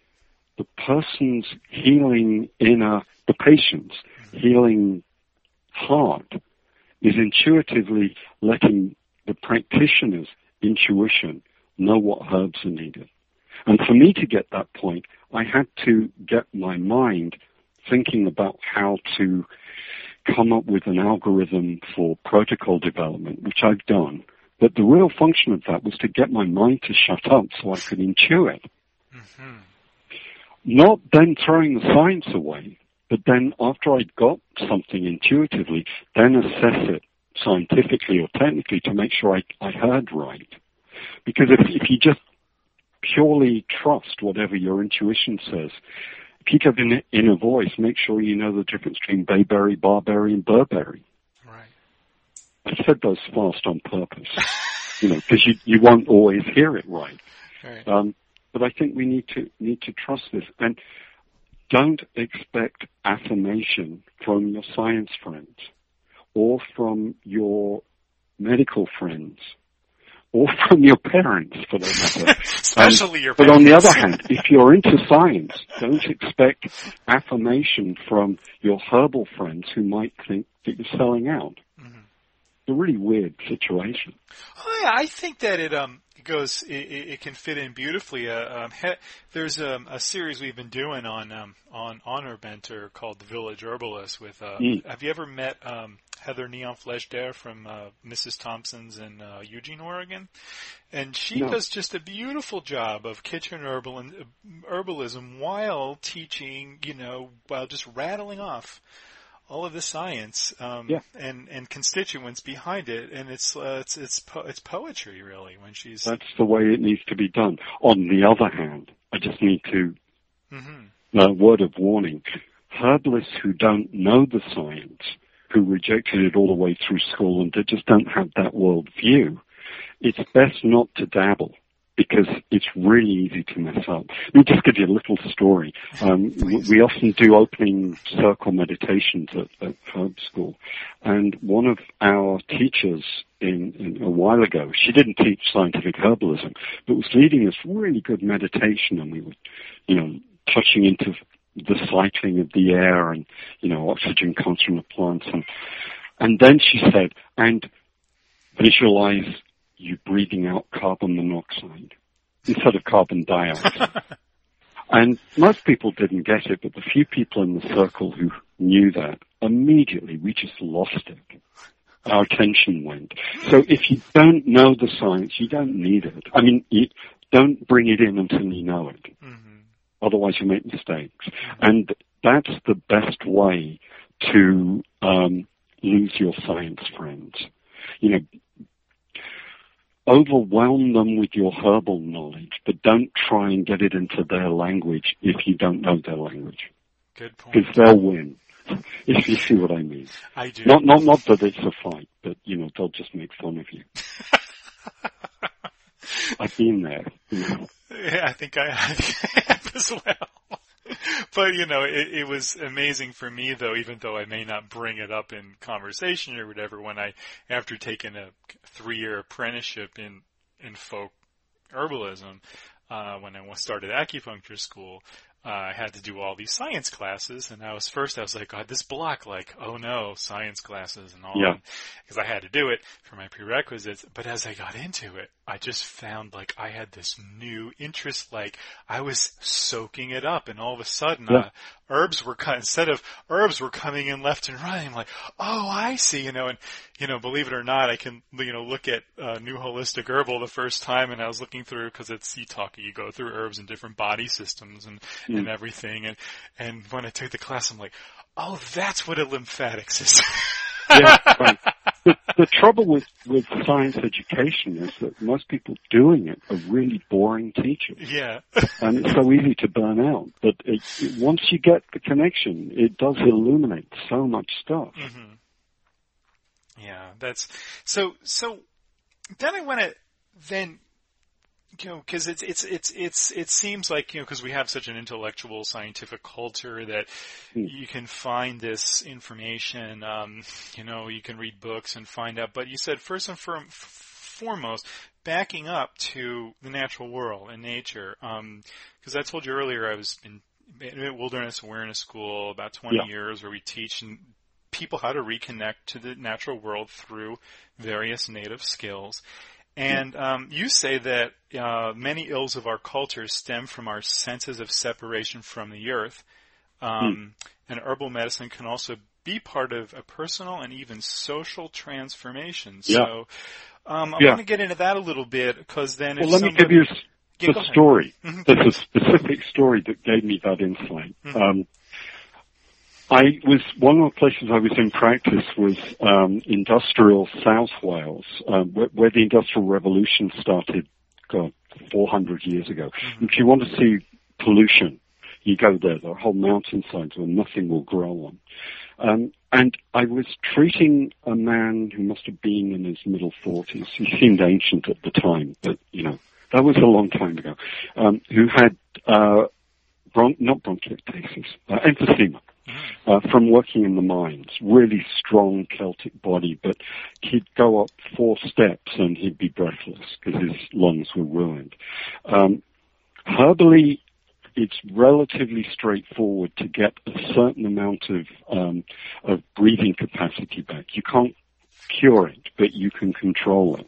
the person's healing inner, the patient's healing heart is intuitively letting the practitioner's intuition know what herbs are needed. And for me to get that point, I had to get my mind thinking about how to come up with an algorithm for protocol development, which I've done. But the real function of that was to get my mind to shut up so I could intuit. Mm-hmm. Not then throwing the science away, but then after I'd got something intuitively, then assess it scientifically or technically to make sure I, I heard right. Because if, if you just purely trust whatever your intuition says, if you have an inner voice, make sure you know the difference between bayberry, barberry, and burberry. Right. I said those fast on purpose, you know, because you, you won't always hear it right. Right. Um, but I think we need to need to trust this. And don't expect affirmation from your science friends or from your medical friends or from your parents, for that matter. Especially and, your parents. But on the other hand, if you're into science, don't expect affirmation from your herbal friends who might think that you're selling out. Mm-hmm. It's a really weird situation. Oh, yeah, I think that it... um. goes it, it can fit in beautifully. Uh, um, he, there's um, a series we've been doing on um, on on HerbMentor called The Village Herbalist. With uh, mm. have you ever met um, Heather Neon Fleisch Dare from uh, Missus Thompson's in uh, Eugene, Oregon? And she no. does just a beautiful job of kitchen herbal and herbalism while teaching, you know, while just rattling off all of the science um, yeah. and, and constituents behind it, and it's uh, it's it's, po- it's poetry, really. When she's that's the way it needs to be done. On the other hand, I just need to mm-hmm. uh, word of warning: herbalists who don't know the science, who rejected it all the way through school, and they just don't have that world view. It's best not to dabble, because it's really easy to mess up. Let me just give you a little story. Um, we often do opening circle meditations at, at herb school. And one of our teachers in, in a while ago, she didn't teach scientific herbalism, but was leading us really good meditation. And we were, you know, touching into the cycling of the air and, you know, oxygen comes from the plants. And, and then she said, and visualize you breathing out carbon monoxide instead of carbon dioxide. And most people didn't get it, but the few people in the circle who knew that, immediately we just lost it. Our attention went. So if you don't know the science, you don't need it. I mean, you don't bring it in until you know it. Mm-hmm. Otherwise you make mistakes. Mm-hmm. And that's the best way to um, lose your science friends. You know, overwhelm them with your herbal knowledge, but don't try and get it into their language if you don't know their language. Good point. Because they'll win, if you see what I mean. I do. Not, not, not that it's a fight, but, you know, they'll just make fun of you. I've been there. You know. Yeah, I think I have as well. But, you know, it, it was amazing for me, though, even though I may not bring it up in conversation or whatever, when I, after taking a three-year apprenticeship in, in folk herbalism, uh, when I started acupuncture school, uh, I had to do all these science classes. And I was first, I was like, God, this block, like, oh, no, science classes and all that. Yeah. Because I had to do it for my prerequisites. But as I got into it, I just found, like, I had this new interest, like, I was soaking it up, and all of a sudden, yeah. uh, herbs were, cut, instead of herbs were coming in left and right, I'm like, oh, I see, you know, and, you know, believe it or not, I can, you know, look at uh, New Holistic Herbal the first time, and I was looking through, because at C-Talk, you go through herbs and different body systems and, mm. and everything, and, and when I took the class, I'm like, oh, that's what a lymphatic system is. Yeah, right. The, the trouble with, with science education is that most people doing it are really boring teachers. Yeah. And it's so easy to burn out. But it, it, once you get the connection, it does illuminate so much stuff. Mm-hmm. Yeah, that's so. So then I want to then. You know, because it's it's it's it's it seems like, you know, because we have such an intellectual scientific culture that mm. you can find this information, um, you know, you can read books and find out. But you said first and f- foremost, backing up to the natural world and nature, because um, I told you earlier I was in, in Wilderness Awareness School about twenty yeah. years, where we teach and people how to reconnect to the natural world through various native skills. And um, you say that uh, many ills of our culture stem from our senses of separation from the earth, um, mm. and herbal medicine can also be part of a personal and even social transformation. Yeah. So um, I yeah. want to get into that a little bit, because then well, if Well, let somebody... me give you the yeah, story. Mm-hmm. There's a specific story that gave me that insight. Mm-hmm. Um, I was, one of the places I was in practice was um, industrial South Wales, um, where, where the Industrial Revolution started, God, four hundred years ago. Mm-hmm. If you want to see pollution, you go there. There are whole mountainsides where nothing will grow on. Um, and I was treating a man who must have been in his middle forties. He seemed ancient at the time, but, you know, that was a long time ago, um, who had uh, bron- not bronchiectasis, uh, emphysema. Uh, from working in the mines, really strong Celtic body, but he'd go up four steps and he'd be breathless because his lungs were ruined. Um, herbally, it's relatively straightforward to get a certain amount of um, of breathing capacity back. You can't cure it, but you can control it.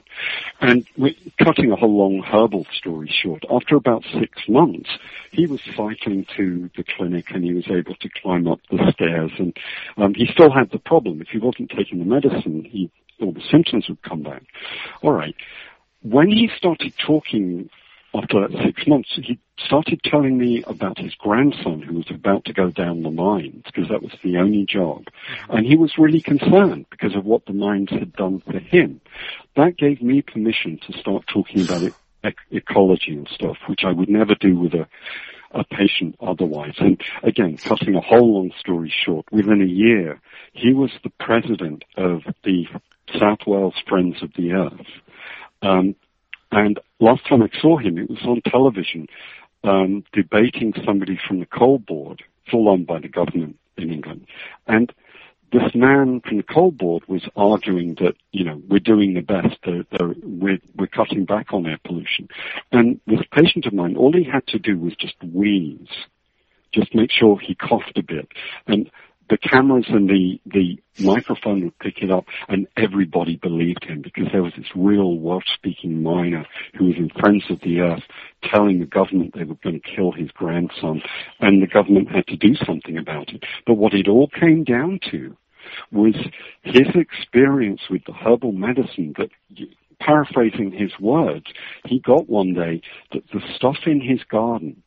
And we're cutting a whole long herbal story short, after about six months, he was cycling to the clinic and he was able to climb up the stairs. And um, he still had the problem. If he wasn't taking the medicine, he, all the symptoms would come back. All right. When he started talking after that six months, he started telling me about his grandson who was about to go down the mines, because that was the only job. And he was really concerned because of what the mines had done for him. That gave me permission to start talking about it, ec- ecology and stuff, which I would never do with a, a patient otherwise. And again, cutting a whole long story short, within a year, he was the president of the South Wales Friends of the Earth. Um, And last time I saw him, it was on television, um, debating somebody from the coal board. It's all owned by the government in England. And this man from the coal board was arguing that, you know, we're doing the best, they're, they're, we're, we're cutting back on air pollution. And this patient of mine, all he had to do was just wheeze, just make sure he coughed a bit. And the cameras and the, the microphone would pick it up, and everybody believed him because there was this real Welsh-speaking miner who was in Friends of the Earth telling the government they were going to kill his grandson, and the government had to do something about it. But what it all came down to was his experience with the herbal medicine that, paraphrasing his words, he got one day that the stuff in his garden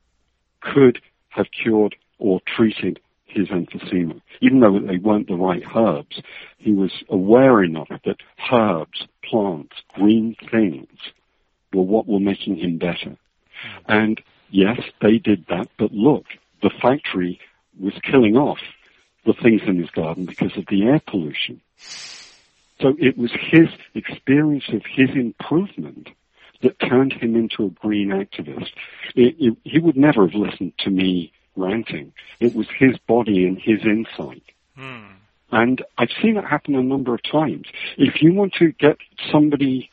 could have cured or treated his emphysema. Even though they weren't the right herbs, he was aware enough that herbs, plants, green things were what were making him better. And yes, they did that, but look, the factory was killing off the things in his garden because of the air pollution. So it was his experience of his improvement that turned him into a green activist. It, it, he would never have listened to me ranting. It was his body and his insight. Hmm. And I've seen it happen a number of times. If you want to get somebody,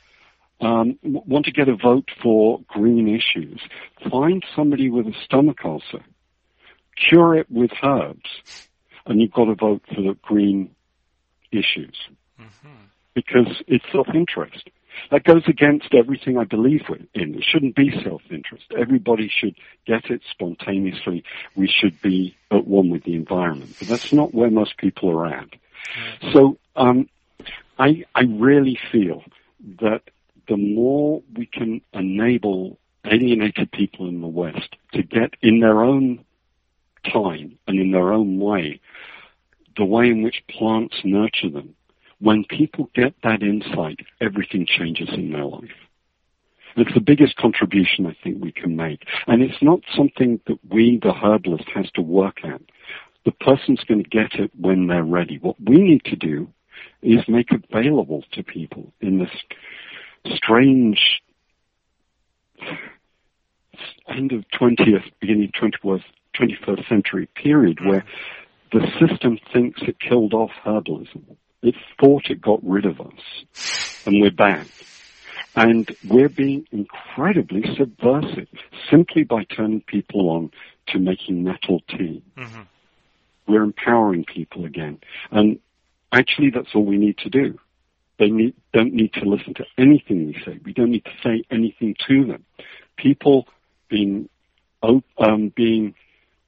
um, want to get a vote for green issues, find somebody with a stomach ulcer, cure it with herbs, and you've got a vote for the green issues. Mm-hmm. Because it's self-interest. That goes against everything I believe in. It shouldn't be self-interest. Everybody should get it spontaneously. We should be at one with the environment. But that's not where most people are at. So um, I, I really feel that the more we can enable alienated people in the West to get in their own time and in their own way, the way in which plants nurture them, when people get that insight, everything changes in their life. It's the biggest contribution I think we can make. And it's not something that we, the herbalist, has to work at. The person's going to get it when they're ready. What we need to do is make available to people in this strange end of twentieth, beginning twentieth, twenty-first century period where the system thinks it killed off herbalism. It thought it got rid of us, and we're back. And we're being incredibly subversive simply by turning people on to making nettle tea. Mm-hmm. We're empowering people again. And actually, that's all we need to do. They need, don't need to listen to anything we say. We don't need to say anything to them. People being, um, being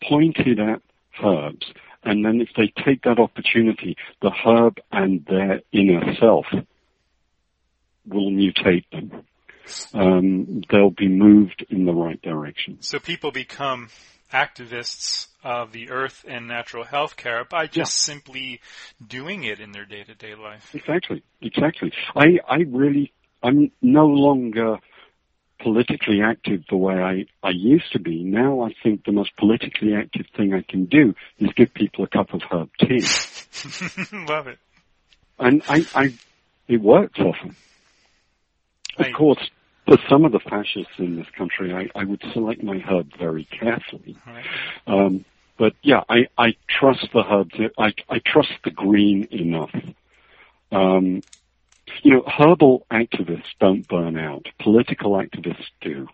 pointed at herbs And then if they take that opportunity, the herb and their inner self will mutate them. Um, they'll be moved in the right direction. So people become activists of the earth and natural health care by just yeah. simply doing it in their day-to-day life. Exactly, exactly. I, I really, I'm no longer politically active the way I, I used to be. Now I think the most politically active thing I can do is give people a cup of herb tea. Love it. And I, I it works often. Of I, course, for some of the fascists in this country, I, I would select my herb very carefully. Right. Um, but yeah, I, I trust the herbs. I, I trust the green enough. Um, You know, herbal activists don't burn out. Political activists do.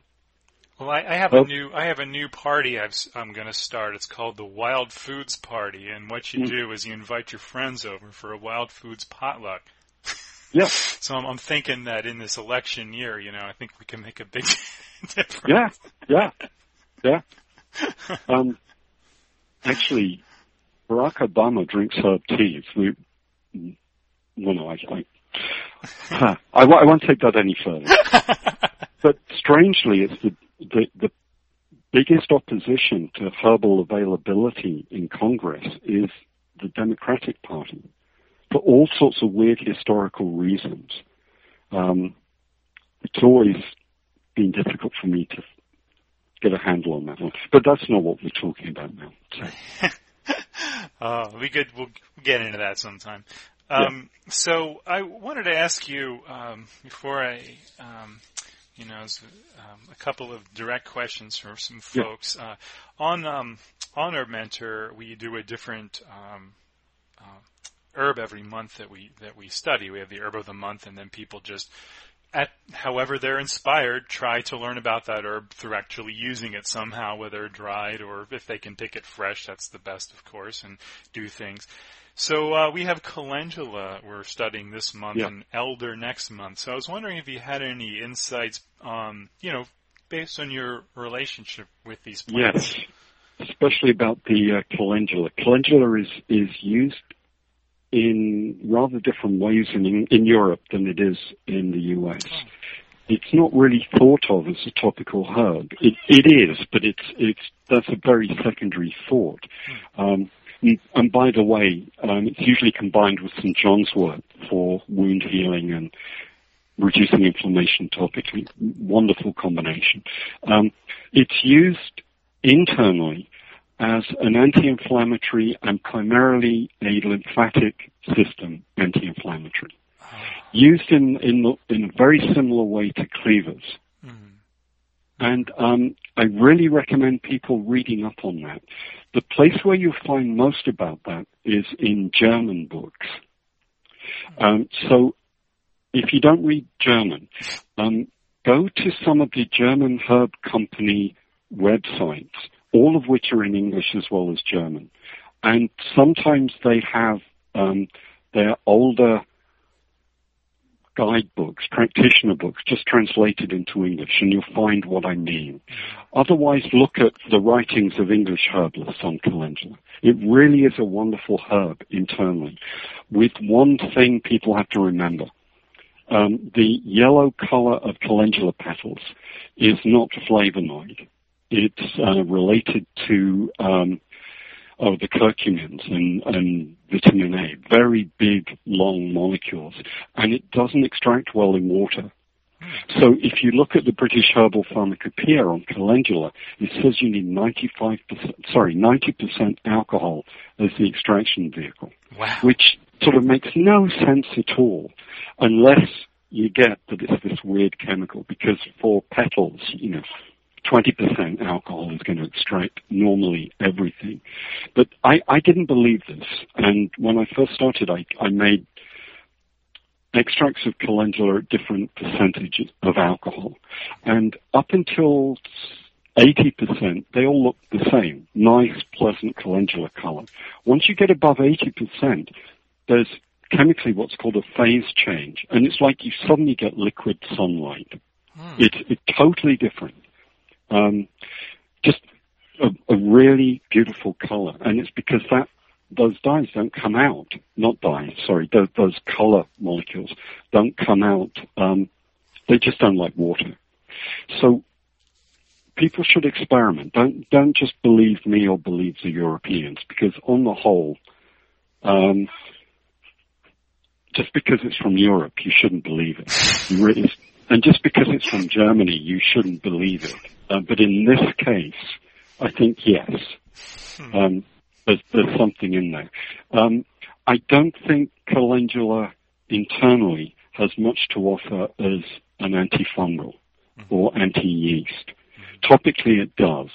Well, I, I have Herb- a new I have a new party I've, I'm going to start. It's called the Wild Foods Party, and what you mm. do is you invite your friends over for a Wild Foods potluck. Yeah. So I'm, I'm thinking that in this election year, you know, I think we can make a big difference. Yeah, yeah, yeah. um, actually, Barack Obama drinks herb teas. We, well, no, I. I huh. I, w- I won't take that any further. But strangely, it's the, the the biggest opposition to herbal availability in Congress is the Democratic Party, for all sorts of weird historical reasons. Um, it's always been difficult for me to get a handle on that one. But that's not what we're talking about now. So. uh, we could, we'll get into that sometime. Um, yeah. So I wanted to ask you um, before I, um, you know, um, a couple of direct questions from some folks. Yeah. Uh, on um, on Herb Mentor, we do a different um, uh, herb every month that we that we study. We have the herb of the month, and then people just, at however they're inspired, try to learn about that herb through actually using it somehow, whether dried or if they can pick it fresh. That's the best, of course, and do things. So uh, we have calendula we're studying this month yeah. and elder next month. So I was wondering if you had any insights, um, you know, based on your relationship with these plants. Yes, especially about the uh, calendula. Calendula is, is used in rather different ways in, in Europe than it is in the U S. Oh. It's not really thought of as a topical herb. It, it is, but it's it's that's a very secondary thought. Hmm. Um And by the way, um, it's usually combined with Saint John's wort for wound healing and reducing inflammation topically. Wonderful combination. Um, it's used internally as an anti-inflammatory and primarily a lymphatic system anti-inflammatory. Used in, in, the, in a very similar way to cleavers. Mm-hmm. And um, I really recommend people reading up on that. The place where you'll find most about that is in German books. Um, so if you don't read German, um, go to some of the German herb company websites, all of which are in English as well as German. And sometimes they have um, their older guidebooks, practitioner books, just translated into English, and you'll find what I mean. Otherwise, look at the writings of English herbalists on calendula. It really is a wonderful herb internally, with one thing people have to remember. Um, the yellow color of calendula petals is not flavonoid. It's uh, related to um, of the curcumins and, and vitamin A, very big, long molecules, and it doesn't extract well in water. So if you look at the British Herbal Pharmacopoeia on calendula, it says you need ninety-five percent, sorry, ninety percent alcohol as the extraction vehicle, wow. which sort of makes no sense at all, unless you get that it's this weird chemical, because for petals, you know, twenty percent alcohol is going to extract normally everything. But I, I didn't believe this. And when I first started, I, I made extracts of calendula at different percentages of alcohol. And up until eighty percent, they all looked the same. Nice, pleasant calendula color. Once you get above eighty percent, there's chemically what's called a phase change. And it's like you suddenly get liquid sunlight. Hmm. It's, it's totally different. Um, just a, a really beautiful color, and it's because that those dyes don't come out, not dyes, sorry, those, those color molecules don't come out. Um, they just don't like water. So people should experiment. Don't don't just believe me or believe the Europeans, because on the whole, um, just because it's from Europe, you shouldn't believe it. You really, and just because it's from Germany, you shouldn't believe it. Uh, but in this case, I think, yes, um, there's, there's something in there. Um, I don't think calendula internally has much to offer as an antifungal or anti-yeast. Topically, it does.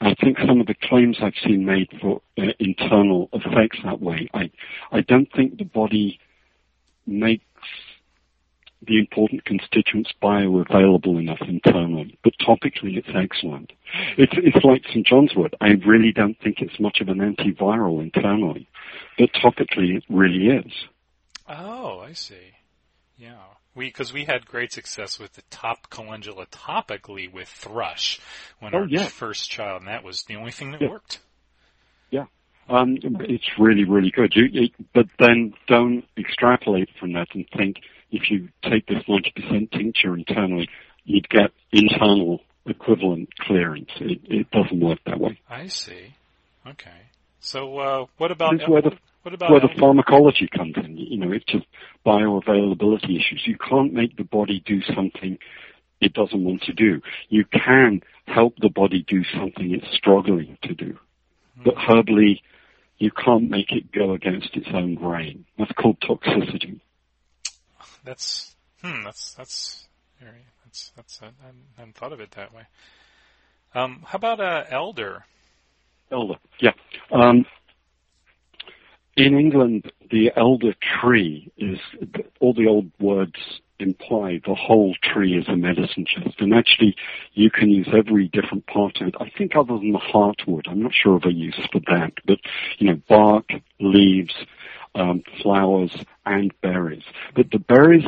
I think some of the claims I've seen made for uh, internal effects that way, I, I don't think the body makes the important constituents bioavailable enough internally. But topically, it's excellent. It's, it's like Saint John's wort. I really don't think it's much of an antiviral internally. But topically, it really is. Oh, I see. Yeah. Because we, we had great success with the top calendula topically with thrush when oh, our yeah. first child, and that was the only thing that yeah. worked. Yeah. Um, it's really, really good. You, it, but then don't extrapolate from that and think if you take this ninety percent tincture internally, you'd get internal equivalent clearance. It, it doesn't work that way. I see. Okay. So uh, what about... What about where the pharmacology comes in, you know, it's just bioavailability issues. You can't make the body do something it doesn't want to do. You can help the body do something it's struggling to do. But herbally, you can't make it go against its own grain. That's called toxicity. That's, hmm, that's, that's, very, that's, that's, I hadn't thought of it that way. Um, how about uh, elder? Elder, yeah. Um, In England, the elder tree is, all the old words imply the whole tree is a medicine chest. And actually, you can use every different part of it. I think other than the heartwood, I'm not sure of a use for that, but, you know, bark, leaves, um, flowers, and berries. But the berries,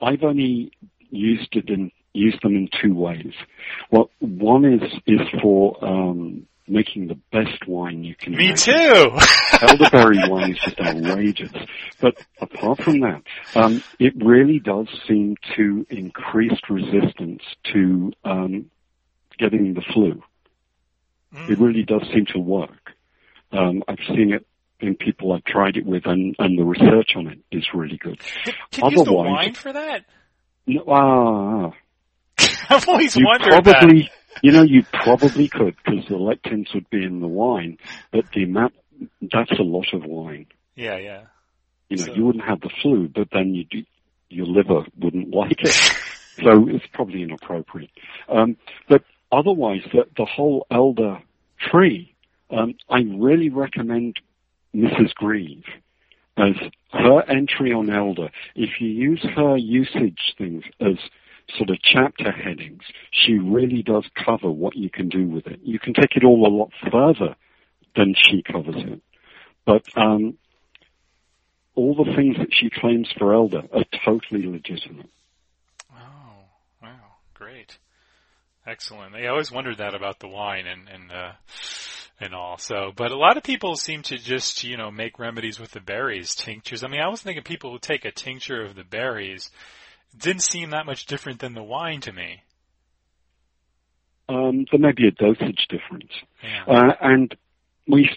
I've only used it in, used them in two ways. Well, one is, is for, um, making the best wine you can. Me make. Too! Elderberry wine is just outrageous. But apart from that, um, it really does seem to increase resistance to um, getting the flu. Mm. It really does seem to work. Um, I've seen it in people I've tried it with, and, and the research on it is really good. Can, can Otherwise, you use the wine for that? No, ah, I've always wondered probably, that. You know, you probably could, because the lectins would be in the wine, but the amount, that's a lot of wine. Yeah, yeah. You know, so, you wouldn't have the flu, but then you do, your liver wouldn't like it. So it's probably inappropriate. Um, but otherwise, the, the whole elder tree, um, I really recommend Missus Grieve as her entry on elder. If you use her usage things as sort of chapter headings, she really does cover what you can do with it. You can take it all a lot further than she covers it. But um, all the things that she claims for elder are totally legitimate. Oh, wow, great. Excellent. I always wondered that about the wine and, and, uh, and all. So, but a lot of people seem to just, you know, make remedies with the berries, tinctures. I mean, I was thinking people would take a tincture of the berries. Didn't seem that much different than the wine to me. Um, there may be a dosage difference. Yeah. Uh, and we,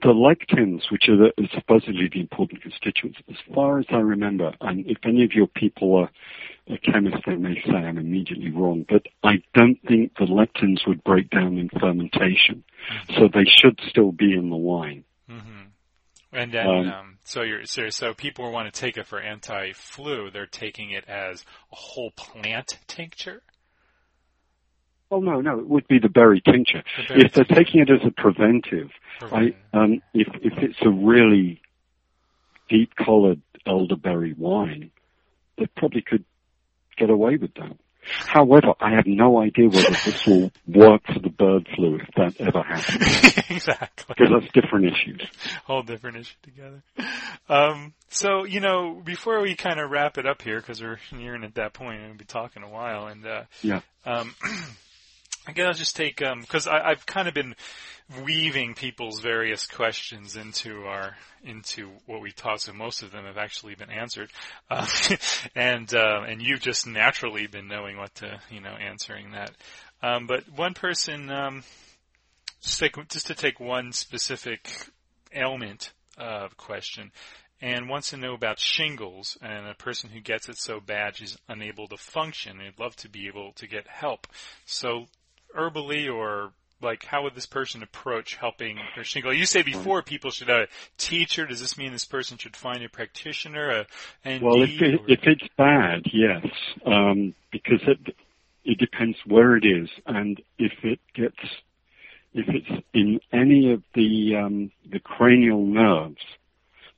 the lectins, which are the, supposedly the important constituents, as far as I remember, and if any of your people are, are chemists, they may say I'm immediately wrong, but I don't think the lectins would break down in fermentation. Mm-hmm. So they should still be in the wine. Mm-hmm. And then, um, um, so you're so, so people want to take it for anti-flu. They're taking it as a whole plant tincture. Well, no, no, it would be the berry tincture. The berry if they're tincture. Taking it as a preventive, preventive. I, um, if if it's a really deep-collared elderberry wine, they probably could get away with that. However, I have no idea whether this will work for the bird flu if that ever happens. Exactly. Because that's different issues. Whole different issue together. Um, so, you know, before we kind of wrap it up here, because we're nearing at that point and we'll be talking a while, and uh, yeah. um, I guess I'll just take um, – because I've kind of been weaving people's various questions into our – into what we taught, so most of them have actually been answered. Uh, and uh, and you've just naturally been knowing what to – you know, answering that. Um, but one person um, – just take, just to take one specific ailment uh, question – and wants to know about shingles, and a person who gets it so bad she's unable to function. They'd love to be able to get help. So herbally, or like, how would this person approach helping her shingle? You say before people should have a teacher. Does this mean this person should find a practitioner? A N D, well, if, it, if it's bad, yes, um, because it, it depends where it is, and if it gets, if it's in any of the um, the cranial nerves.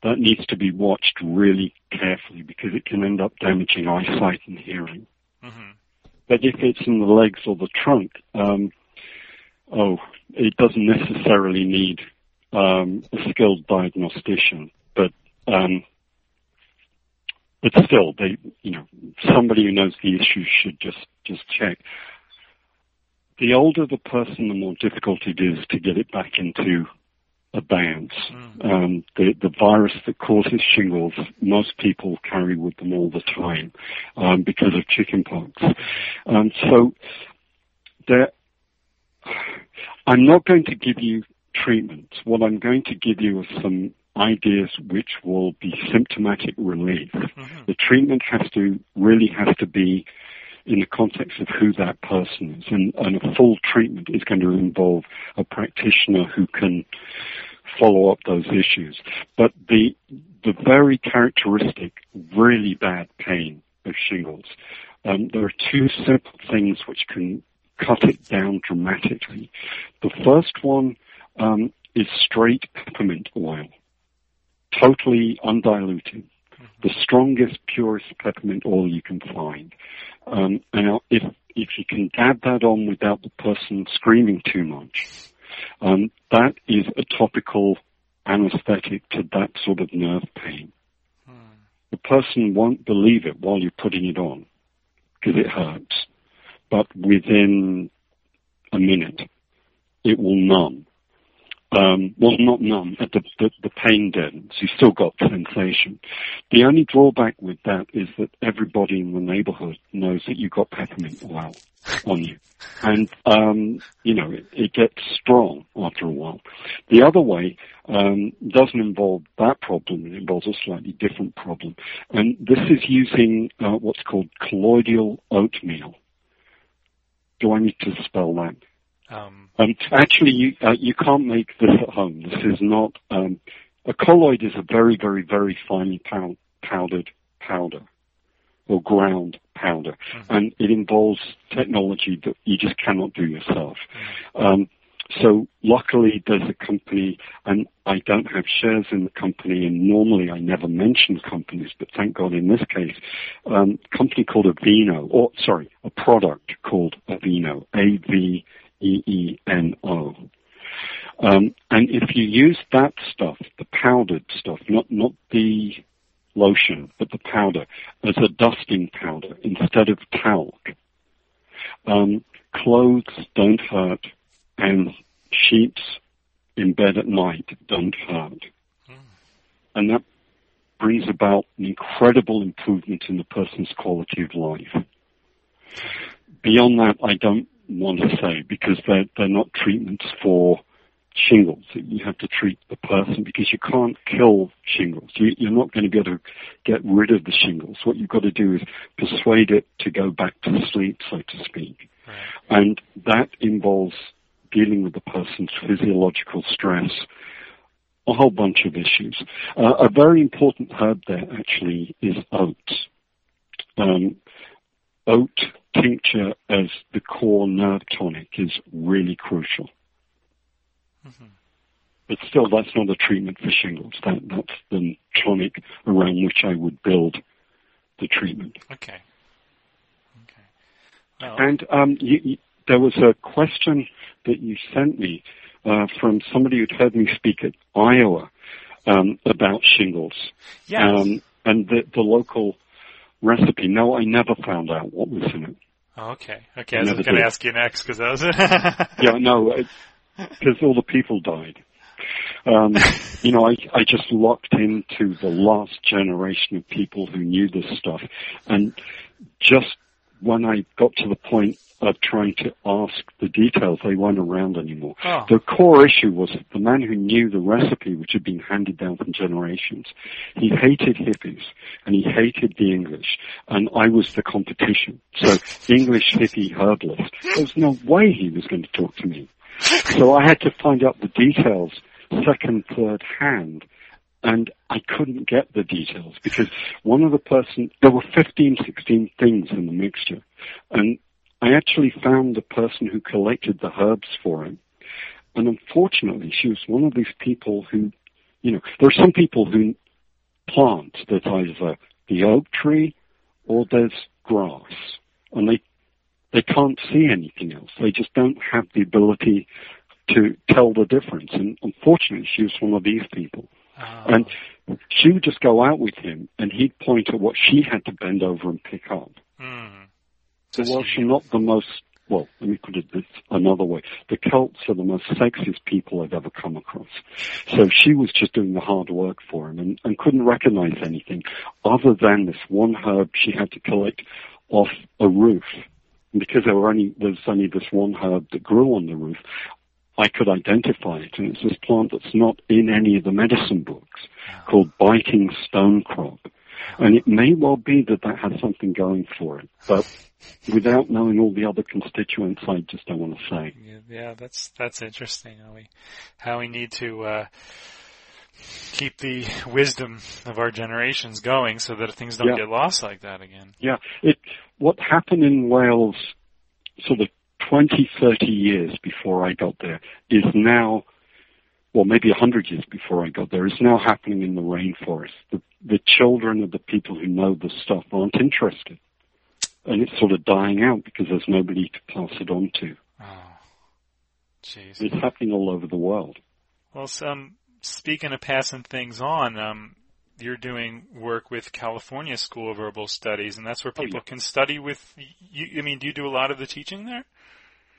That needs to be watched really carefully because it can end up damaging eyesight and hearing. Mm-hmm. But if it's in the legs or the trunk, um, oh, it doesn't necessarily need um, a skilled diagnostician. But um, but still, they, you know, somebody who knows the issue should just just check. The older the person, the more difficult it is to get it back into abeyance. Mm. Um, the, the virus that causes shingles, most people carry with them all the time um, because of chickenpox. Um, so there, I'm not going to give you treatments. What I'm going to give you are some ideas which will be symptomatic relief. Mm-hmm. The treatment has to really has to be in the context of who that person is. And, and a full treatment is going to involve a practitioner who can follow up those issues. But the the very characteristic, really bad pain of shingles, um, there are two simple things which can cut it down dramatically. The first one um, is straight peppermint oil, totally undiluted. The strongest, purest peppermint oil you can find. Um, now, if if you can dab that on without the person screaming too much, um, that is a topical anesthetic to that sort of nerve pain. Hmm. The person won't believe it while you're putting it on because it hurts, but within a minute, it will numb. Um, well, not numb, but the, the, the pain deadens. You've still got the sensation. The only drawback with that is that everybody in the neighborhood knows that you've got peppermint oil on you. And, um, you know, it, it gets strong after a while. The other way um, doesn't involve that problem. It involves a slightly different problem. And this is using uh, what's called colloidal oatmeal. Do I need to spell that? Um, um, actually, you uh, you can't make this at home. This is not um, a colloid is a very, very, very finely pow- powdered powder or ground powder, mm-hmm. and it involves technology that you just cannot do yourself. Mm-hmm. Um, so, luckily, there's a company, and I don't have shares in the company, and normally I never mention companies, but thank God in this case, um, a company called Aveeno, or sorry, a product called Aveeno, A V E E N O. Um, and if you use that stuff, the powdered stuff, not, not the lotion, but the powder, as a dusting powder instead of talc, um, clothes don't hurt and sheets in bed at night don't hurt. Mm. And that brings about an incredible improvement in the person's quality of life. Beyond that, I don't want to say, because they're, they're not treatments for shingles. You have to treat the person because you can't kill shingles. You, you're not going to be able to get rid of the shingles. What you've got to do is persuade it to go back to sleep, so to speak. Right. And that involves dealing with the person's physiological stress, a whole bunch of issues. Uh, a very important herb there, actually, is oat. Um, oat tincture as the core nerve tonic is really crucial. Mm-hmm. But still, that's not a treatment for shingles. That, that's the tonic around which I would build the treatment. Okay. Okay. Well, and um, you, you, there was a question that you sent me uh, from somebody who'd heard me speak at Iowa um, about shingles. Yes. Um, and the, the local recipe. No, I never found out what was in it. Okay. Okay, I was going to ask you next because that was it. Yeah, no, because all the people died. Um, you know, I, I just locked into the last generation of people who knew this stuff. And just when I got to the point of trying to ask the details, they weren't around anymore. Oh. The core issue was that the man who knew the recipe, which had been handed down from generations, he hated hippies and he hated the English. And I was the competition. So English hippie herbalist. There was no way he was going to talk to me. So I had to find out the details second, third hand, and I couldn't get the details because one of the person, there were fifteen, sixteen things in the mixture, and I actually found the person who collected the herbs for him, and unfortunately she was one of these people who, you know, there are some people who plant that either the oak tree or there's grass, and they they can't see anything else. They just don't have the ability to tell the difference. And unfortunately, she was one of these people. Oh. And she would just go out with him, and he'd point at what she had to bend over and pick up. Mm. So while she's not the most, well, let me put it this another way, the Celts are the most sexiest people I've ever come across. So she was just doing the hard work for him and, and couldn't recognize anything other than this one herb she had to collect off a roof. And because there were only, there was only this one herb that grew on the roof, I could identify it, and it's this plant that's not in any of the medicine books called Biting Stone Crop. And it may well be that that has something going for it, but without knowing all the other constituents, I just don't want to say. Yeah, yeah that's that's interesting, how we, how we need to uh, keep the wisdom of our generations going so that things don't yeah. get lost like that again. Yeah. It, what happened in Wales sort of twenty, thirty years before I got there is now, well, maybe one hundred years before I got there, is now happening in the rainforest. The, the children of the people who know the stuff aren't interested. And it's sort of dying out because there's nobody to pass it on to. Oh, jeez. It's happening all over the world. Well, um, speaking of passing things on, um, you're doing work with California School of Herbal Studies, and that's where people oh, yeah. can study with you. I mean, do you do a lot of the teaching there?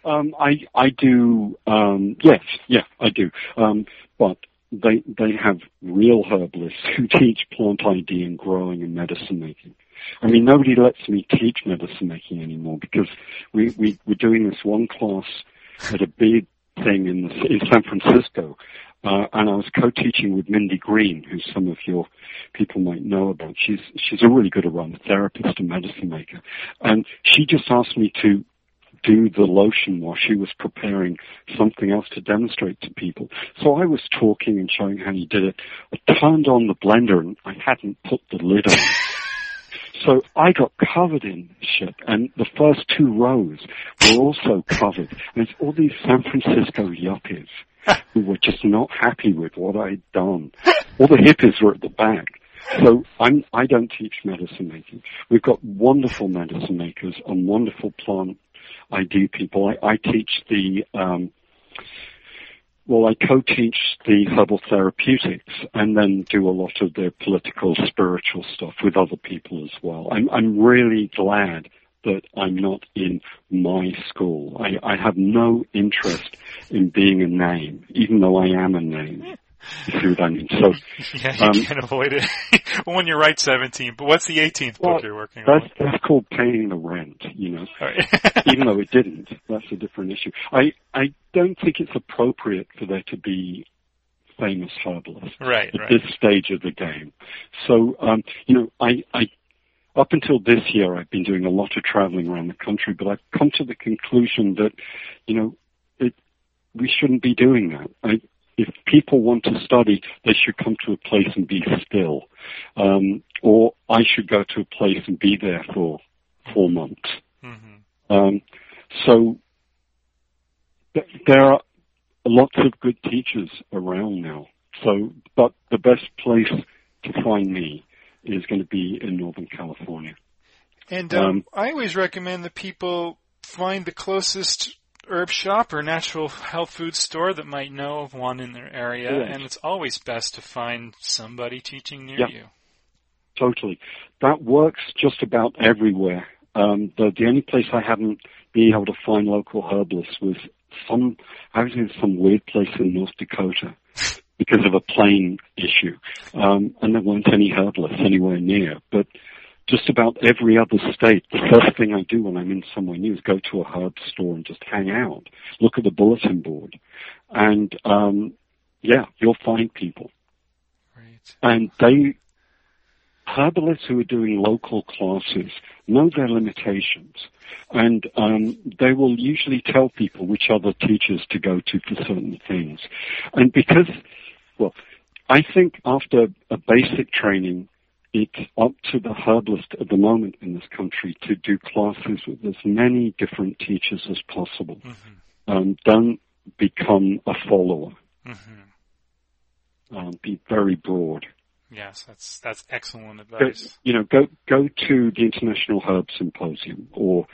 Um, I, I do, um, yes, yeah, I do. Um, but they, they have real herbalists who teach plant I D and growing and medicine making. I mean, nobody lets me teach medicine making anymore because we, we, we're doing this one class at a big thing in, the, in San Francisco. Uh, and I was co-teaching with Mindy Green, who some of your people might know about. She's, she's a really good aromatherapist and medicine maker. And she just asked me to do the lotion while she was preparing something else to demonstrate to people. So I was talking and showing how you did it. I turned on the blender and I hadn't put the lid on. So I got covered in shit, and the first two rows were also covered. And it's all these San Francisco yuppies who were just not happy with what I'd done. All the hippies were at the back. So I'm, I don't teach medicine making. We've got wonderful medicine makers and wonderful plant I D people. I, I teach the, um, well, I co-teach the herbal therapeutics and then do a lot of their political, spiritual stuff with other people as well. I'm, I'm really glad that I'm not in my school. I, I have no interest in being a name, even though I am a name. You see what I mean? So, yeah, you um, can't avoid it. When you write seventeen, but what's the eighteenth well, book you're working that's, on? That's called paying the rent, you know. Right. Even though it didn't, that's a different issue. I, I don't think it's appropriate for there to be famous herbalists right, at right. this stage of the game. So, um, you know, I, I, up until this year, I've been doing a lot of traveling around the country, but I've come to the conclusion that, you know, it, we shouldn't be doing that. I, If people want to study, they should come to a place and be still. Um, or I should go to a place and be there for four months. Mm-hmm. Um, so th- there are lots of good teachers around now. So, but the best place to find me is going to be in Northern California. And um, um, I always recommend that people find the closest herb shop or natural health food store that might know of one in their area, yes. and it's always best to find somebody teaching near yeah. you. Totally. That works just about everywhere. Um, the, the only place I haven't been able to find local herbalists was some, I was in some weird place in North Dakota because of a plane issue. Um, and there weren't any herbalists anywhere near. But just about every other state, the first thing I do when I'm in somewhere new is go to a herb store and just hang out, look at the bulletin board. And, um, yeah, you'll find people. Right. And they, herbalists who are doing local classes know their limitations, and um, they will usually tell people which other teachers to go to for certain things. And because, well, I think after a basic training, it's up to the herbalist at the moment in this country to do classes with as many different teachers as possible. Mm-hmm. Um, don't become a follower. Mm-hmm. Um, be very broad. Yes, that's that's excellent advice. Go, you know, go go to the International Herb Symposium or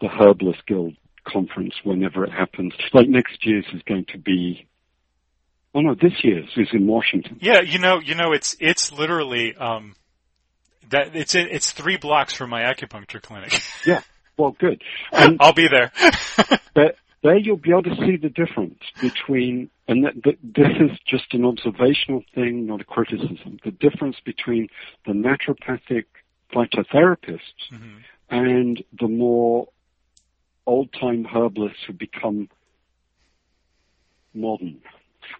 the Herbalist Guild Conference whenever it happens. Like next year's is going to be. Oh no, this year's is in Washington. Yeah, you know, you know, it's it's literally um, that it's it's three blocks from my acupuncture clinic. Yeah, well, good. And I'll be there. there. There, you'll be able to see the difference between. And that, that this is just an observational thing, not a criticism. The difference between the naturopathic phytotherapists mm-hmm. and the more old-time herbalists who become modern.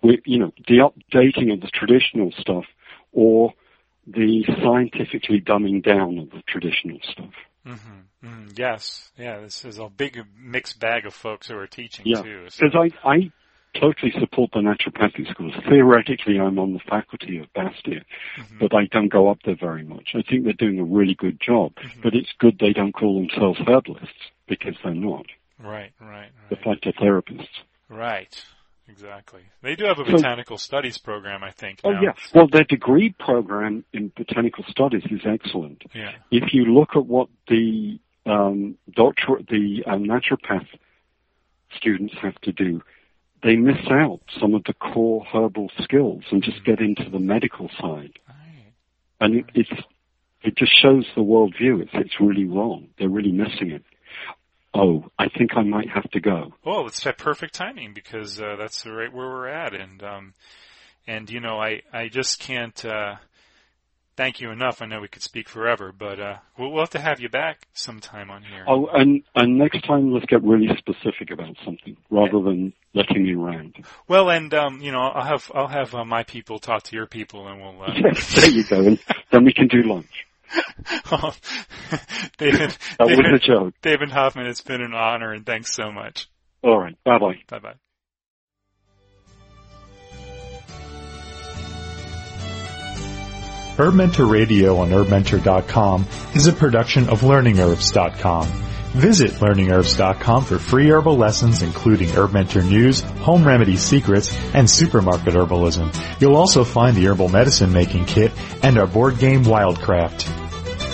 We, you know, the updating of the traditional stuff or the scientifically dumbing down of the traditional stuff. Mm-hmm. Mm-hmm. Yes. Yeah, this is a big mixed bag of folks who are teaching, yeah. too. Because so. I... I totally support the naturopathic schools. Theoretically, I'm on the faculty of Bastyr, mm-hmm. but I don't go up there very much. I think they're doing a really good job, mm-hmm. but it's good they don't call themselves herbalists because they're not. Right, right, right. The phytotherapists. Right, exactly. They do have a botanical so, studies program, I think. Now. Oh, yeah. Well, their degree program in botanical studies is excellent. Yeah. If you look at what the um, doctor, the uh, naturopath students have to do, they miss out some of the core herbal skills and just get into the medical side. Right. And it, it's, it just shows the world view. It's, it's really wrong. They're really missing it. Oh, I think I might have to go. Well, it's that perfect timing because uh, that's right where we're at. And, um, and you know, I, I just can't uh, thank you enough. I know we could speak forever, but uh, we'll, we'll have to have you back sometime on here. Oh, and, and next time let's get really specific about something rather yeah. than... letting me around. Well, and um, you know, I'll have I'll have uh, my people talk to your people, and we'll. Uh... Yes, there you go. And then we can do lunch. oh, David, that David, was a joke. David Hoffman, it's been an honor, and thanks so much. All right. Bye bye. Bye bye. Herb Mentor Radio on herb mentor dot com is a production of learning herbs dot com. Visit learning herbs dot com for free herbal lessons, including Herb Mentor News, Home Remedy Secrets, and Supermarket Herbalism. You'll also find the Herbal Medicine Making Kit and our board game Wildcraft.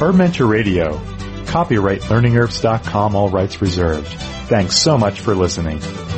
Herb Mentor Radio. Copyright learning herbs dot com, all rights reserved. Thanks so much for listening.